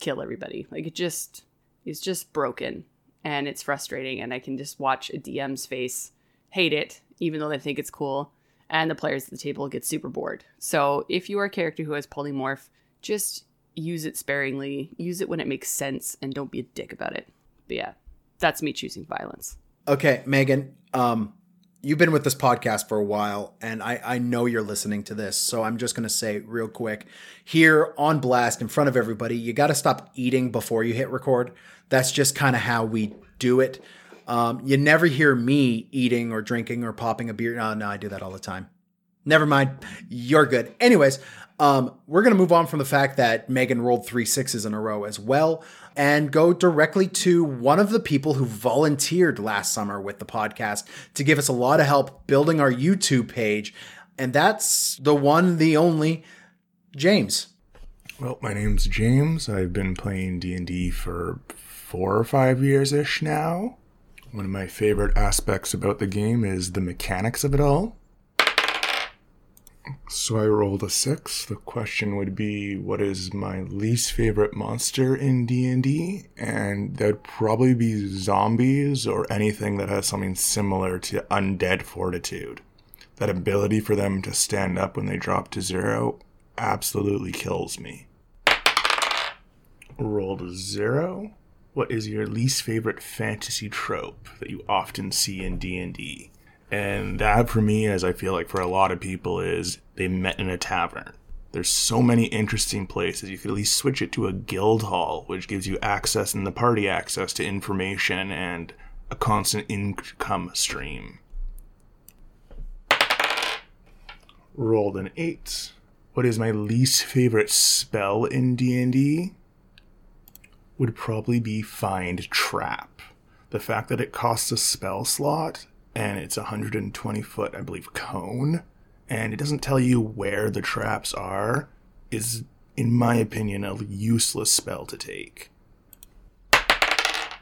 kill everybody. Like, it just, it's just broken. And it's frustrating, and I can just watch a D M's face hate it, even though they think it's cool, and the players at the table get super bored. So if you are a character who has polymorph, just use it sparingly, use it when it makes sense, and don't be a dick about it. But yeah, that's me choosing violence. Okay, Megan, um, you've been with this podcast for a while, and I, I know you're listening to this, so I'm just going to say real quick, here on Blast, in front of everybody, you got to stop eating before you hit record. That's just kind of how we do it. Um, you never hear me eating or drinking or popping a beer. No, no, I do that all the time. Never mind. You're good. Anyways, um, we're going to move on from the fact that Megan rolled three sixes in a row as well and go directly to one of the people who volunteered last summer with the podcast to give us a lot of help building our YouTube page. And that's the one, the only, James. Well, my name's James. I've been playing D and D for four or five years-ish now. One of my favorite aspects about the game is the mechanics of it all. So I rolled a six. The question would be, what is my least favorite monster in D and D? And that would probably be zombies or anything that has something similar to undead fortitude. That ability for them to stand up when they drop to zero absolutely kills me. Rolled a zero. What is your least favorite fantasy trope that you often see in D and D? And that for me, as I feel like for a lot of people, is they met in a tavern. There's so many interesting places. You could at least switch it to a guild hall, which gives you access and the party access to information and a constant income stream. Rolled an eight. What is my least favorite spell in D and D? Would probably be Find Trap. The fact that it costs a spell slot, and it's a one hundred twenty foot, I believe, cone, and it doesn't tell you where the traps are, is, in my opinion, a useless spell to take. I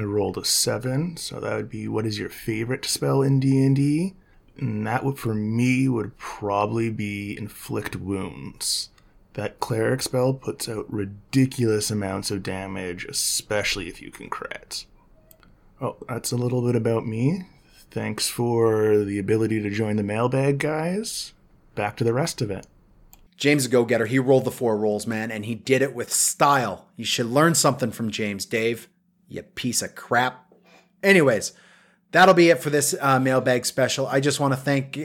rolled a seven, so that would be, what is your favorite spell in D and D? And that would, for me, would probably be Inflict Wounds. That cleric spell puts out ridiculous amounts of damage, especially if you can crit. Oh, that's a little bit about me. Thanks for the ability to join the mailbag, guys. Back to the rest of it. James is a go-getter. He rolled the four rolls, man, and he did it with style. You should learn something from James, Dave. You piece of crap. Anyways, that'll be it for this uh, mailbag special. I just want to thank...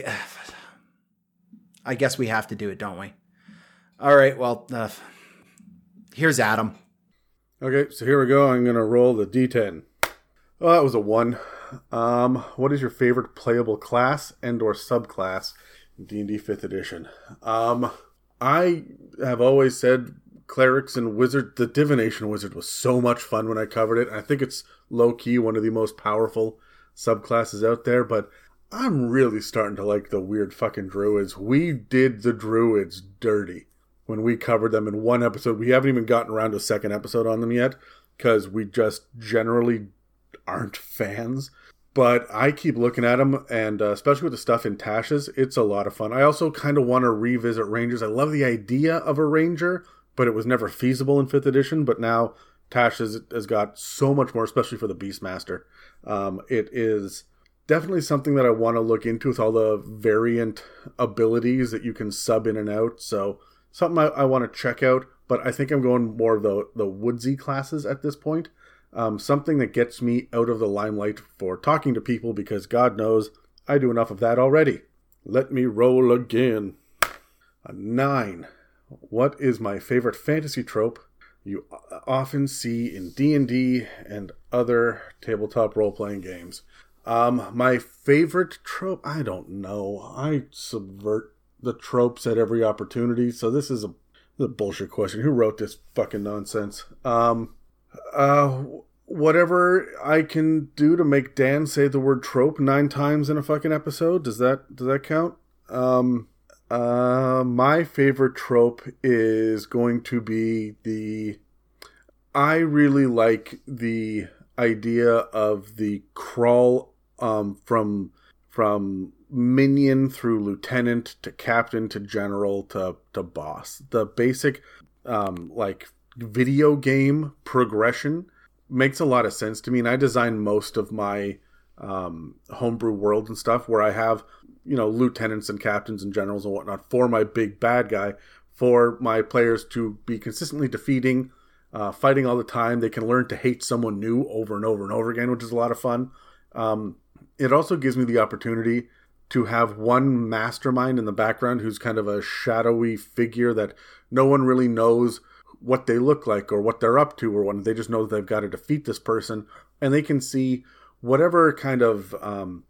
I guess we have to do it, don't we? All right, well, uh, here's Adam. Okay, so here we go. I'm going to roll the d ten. Oh, that was a one. Um, what is your favorite playable class and or subclass in D and D fifth edition? Um, I have always said clerics and wizard. The divination wizard was so much fun when I covered it. I think it's low-key one of the most powerful subclasses out there, but I'm really starting to like the weird fucking druids. We did the druids dirty when we covered them in one episode. We haven't even gotten around to a second episode on them yet because we just generally aren't fans, but I keep looking at them, and uh, especially with the stuff in Tasha's, it's a lot of fun. I also kind of want to revisit rangers. I love the idea of a ranger, but it was never feasible in fifth edition, but now Tasha's has got so much more, especially for the Beastmaster. Um, it is definitely something that I want to look into with all the variant abilities that you can sub in and out, so something I, I want to check out, but I think I'm going more the, the woodsy classes at this point. Um, something that gets me out of the limelight for talking to people, because God knows I do enough of that already. Let me roll again. A nine. What is my favorite fantasy trope you often see in D and D and other tabletop role-playing games? Um, my favorite trope? I don't know. I subvert the tropes at every opportunity, so this is a, this is a bullshit question. Who wrote this fucking nonsense? Um... Uh, whatever I can do to make Dan say the word trope nine times in a fucking episode. Does that, does that count? Um, uh, my favorite trope is going to be the, I really like the idea of the crawl, um, from, from minion through lieutenant to captain to general to, to boss. The basic, um, like, video game progression makes a lot of sense to me, and I design most of my um, homebrew world and stuff where I have, you know, lieutenants and captains and generals and whatnot for my big bad guy, for my players to be consistently defeating, uh, fighting all the time. They can learn to hate someone new over and over and over again, which is a lot of fun. Um, it also gives me the opportunity to have one mastermind in the background who's kind of a shadowy figure that no one really knows what they look like or what they're up to, or when they just know that they've got to defeat this person, and they can see whatever kind of um,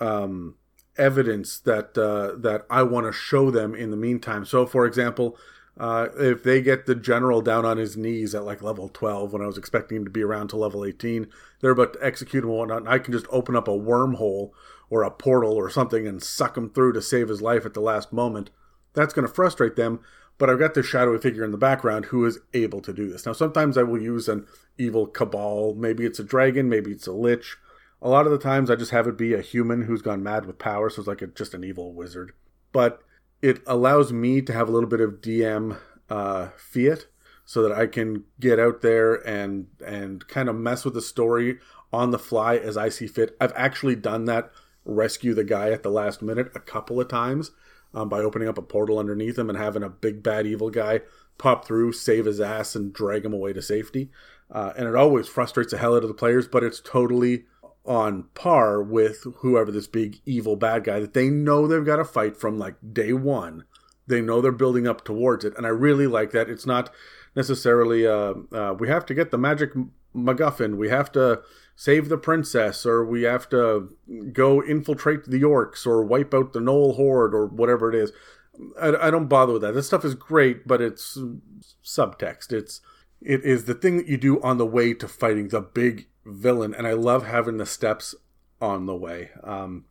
um, evidence that uh, that I want to show them in the meantime. So for example, uh, if they get the general down on his knees at like level twelve, when I was expecting him to be around to level eighteen, they're about to execute him and whatnot, and I can just open up a wormhole or a portal or something and suck him through to save his life at the last moment. That's going to frustrate them, but I've got this shadowy figure in the background who is able to do this. Now, sometimes I will use an evil cabal. Maybe it's a dragon. Maybe it's a lich. A lot of the times I just have it be a human who's gone mad with power, so it's like a, just an evil wizard. But it allows me to have a little bit of D M uh, fiat so that I can get out there and and kind of mess with the story on the fly as I see fit. I've actually done that, rescue the guy at the last minute a couple of times. Um, by opening up a portal underneath him and having a big bad evil guy pop through, save his ass, and drag him away to safety. Uh, and it always frustrates the hell out of the players, but it's totally on par with whoever this big evil bad guy that they know they've got to fight from like day one. They know they're building up towards it, and I really like that. It's not necessarily, uh, uh, we have to get the magic MacGuffin, we have to save the princess, or we have to go infiltrate the orcs, or wipe out the gnoll horde, or whatever it is. I, I don't bother with that. This stuff is great, but it's subtext. It's it is the thing that you do on the way to fighting the big villain, and I love having the steps on the way. Um,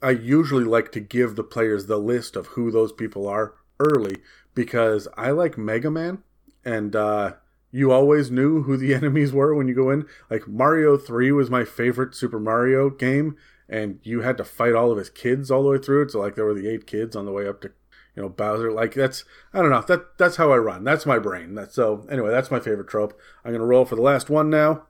I usually like to give the players the list of who those people are early, because I like Mega Man, and uh, you always knew who the enemies were when you go in. Like Mario three was my favorite Super Mario game, and you had to fight all of his kids all the way through it. So like there were the eight kids on the way up to, you know, Bowser. Like that's, I don't know, that that's how I run. That's my brain. That's so anyway, that's my favorite trope. I'm going to roll for the last one now.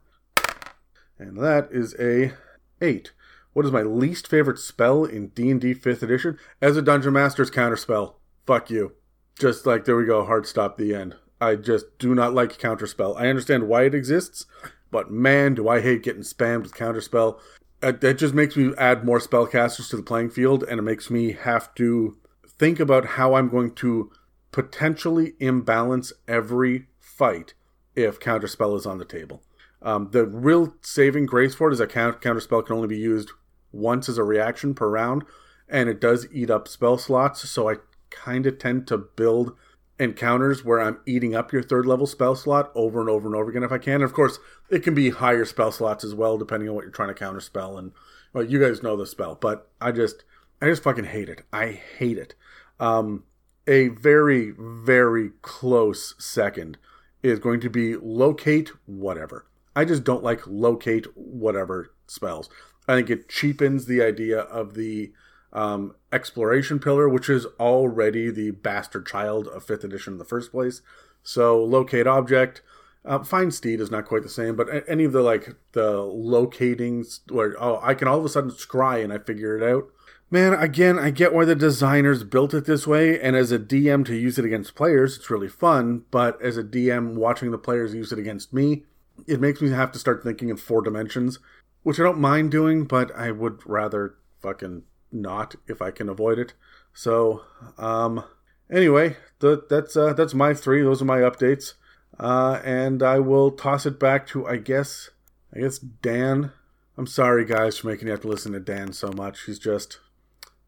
And that is a eight. What is my least favorite spell in D and D fifth edition? As a dungeon master's counterspell. Fuck you. Just like, there we go. Hard stop, the end. I just do not like Counterspell. I understand why it exists, but man, do I hate getting spammed with Counterspell. That just makes me add more spellcasters to the playing field, and it makes me have to think about how I'm going to potentially imbalance every fight if Counterspell is on the table. Um, the real saving grace for it is that Counterspell can only be used once as a reaction per round, and it does eat up spell slots, so I kind of tend to build encounters where I'm eating up your third level spell slot over and over and over again if I can. And of course, it can be higher spell slots as well, depending on what you're trying to counterspell. And well, you guys know the spell, but I just, I just fucking hate it. I hate it. Um, a very, very close second is going to be locate whatever. I just don't like locate whatever spells. I think it cheapens the idea of the Um, exploration pillar, which is already the bastard child of fifth edition in the first place. So locate object, uh, find steed is not quite the same, but any of the like the locating where oh I can all of a sudden scry and I figure it out. Man, again, I get why the designers built it this way, and as a D M to use it against players, it's really fun. But as a D M watching the players use it against me, it makes me have to start thinking in four dimensions, which I don't mind doing, but I would rather fucking not if I can avoid it. So um anyway, the, that's uh that's my three. Those are my updates, uh and I will toss it back to I guess I guess Dan. I'm sorry guys for making you have to listen to Dan so much. He's just,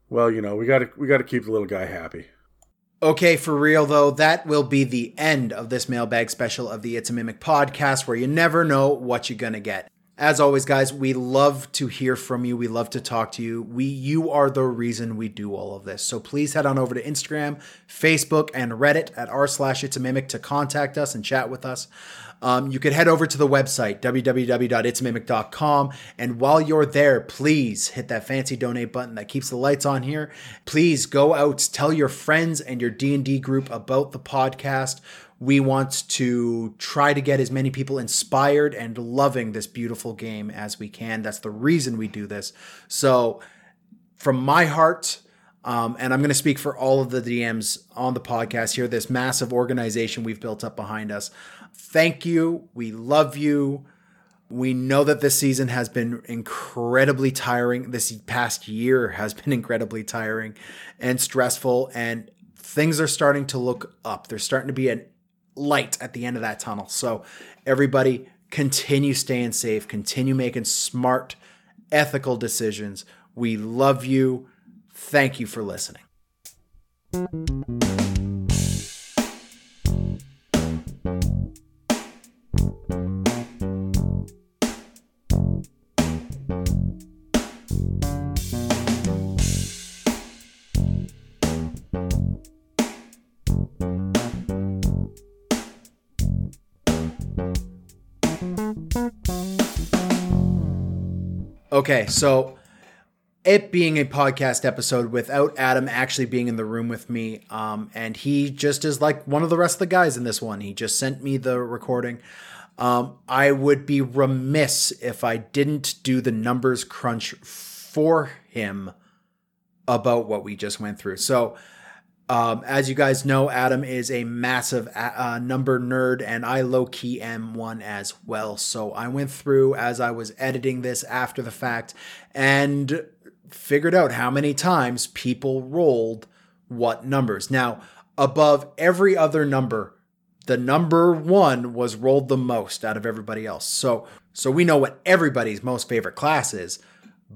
well, you know, we gotta we gotta keep the little guy happy. Okay, for real though, that will be the end of this mailbag special of the It's a Mimic podcast, where you never know what you're gonna get. As always, guys, we love to hear from you. We love to talk to you. We, you are the reason we do all of this. So please head on over to Instagram, Facebook, and Reddit at r slash It's a Mimic to contact us and chat with us. Um, you could head over to the website, w w w dot its a mimic dot com. And while you're there, please hit that fancy donate button that keeps the lights on here. Please go out, tell your friends and your D and D group about the podcast. We want to try to get as many people inspired and loving this beautiful game as we can. That's the reason we do this. So from my heart, um, and I'm going to speak for all of the D Ms on the podcast here, this massive organization we've built up behind us, thank you. We love you. We know that this season has been incredibly tiring. This past year has been incredibly tiring and stressful, and things are starting to look up. There's starting to be an light at the end of that tunnel. So everybody, continue staying safe, continue making smart, ethical decisions. We love you. Thank you for listening. Okay, so it being a podcast episode without Adam actually being in the room with me, um, and he just is like one of the rest of the guys in this one. He just sent me the recording. Um, I would be remiss if I didn't do the numbers crunch for him about what we just went through. So um, as you guys know, Adam is a massive uh, number nerd, and I low-key am one as well. So I went through as I was editing this after the fact and figured out how many times people rolled what numbers. Now, above every other number, the number one was rolled the most out of everybody else. So, so we know what everybody's most favorite class is,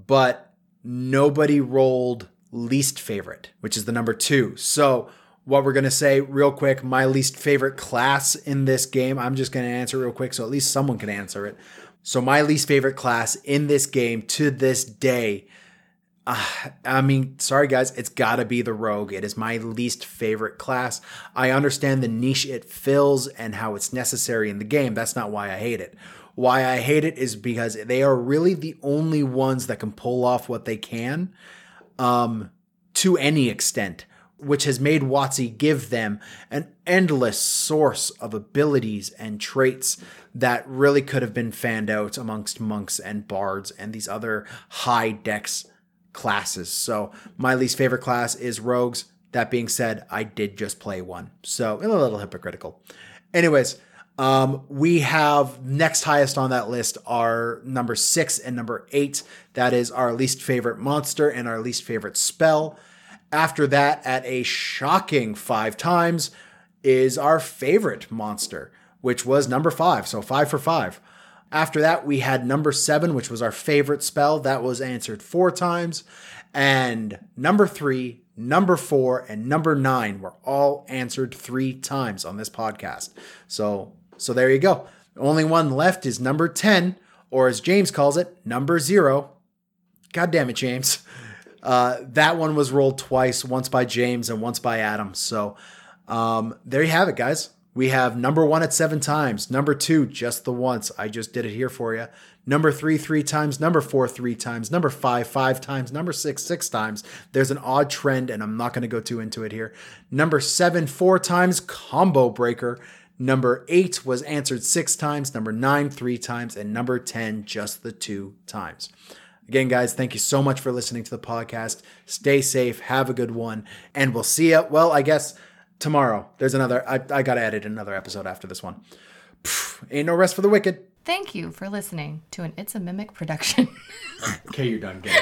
but nobody rolled least favorite, which is the number two. So what we're going to say real quick, my least favorite class in this game, I'm just going to answer real quick so at least someone can answer it. So my least favorite class in this game to this day, Uh, I mean, sorry guys, it's gotta be the rogue. It is my least favorite class. I understand the niche it fills and how it's necessary in the game. That's not why I hate it. Why I hate it is because they are really the only ones that can pull off what they can, um, to any extent, which has made WotC give them an endless source of abilities and traits that really could have been fanned out amongst monks and bards and these other high decks classes. So my least favorite class is rogues. That being said, I did just play one, so a little hypocritical. Anyways, um, we have next highest on that list are number six and number eight. That is our least favorite monster and our least favorite spell. After that, at a shocking five times, is our favorite monster. which was number five. So five for five. After that, we had number seven, which was our favorite spell. That was answered four times. And number three, number four, and number nine were all answered three times on this podcast. So, so there you go. The only one left is number ten, or as James calls it, number zero. God damn it, James. Uh, that one was rolled twice, once by James and once by Adam. So um, there you have it, guys. We have number one at seven times. Number two, just the once. I just did it here for you. Number three, three times. Number four, three times. Number five, five times. Number six, six times. There's an odd trend, and I'm not going to go too into it here. Number seven, four times. Combo breaker. Number eight was answered six times. Number nine, three times. And number ten, just the two times. Again, guys, thank you so much for listening to the podcast. Stay safe. Have a good one. And we'll see you. Well, I guess tomorrow. There's another. I, I got to edit another episode after this one. Pfft, ain't no rest for the wicked. Thank you for listening to an It's a Mimic production. Okay, you're done, Gary.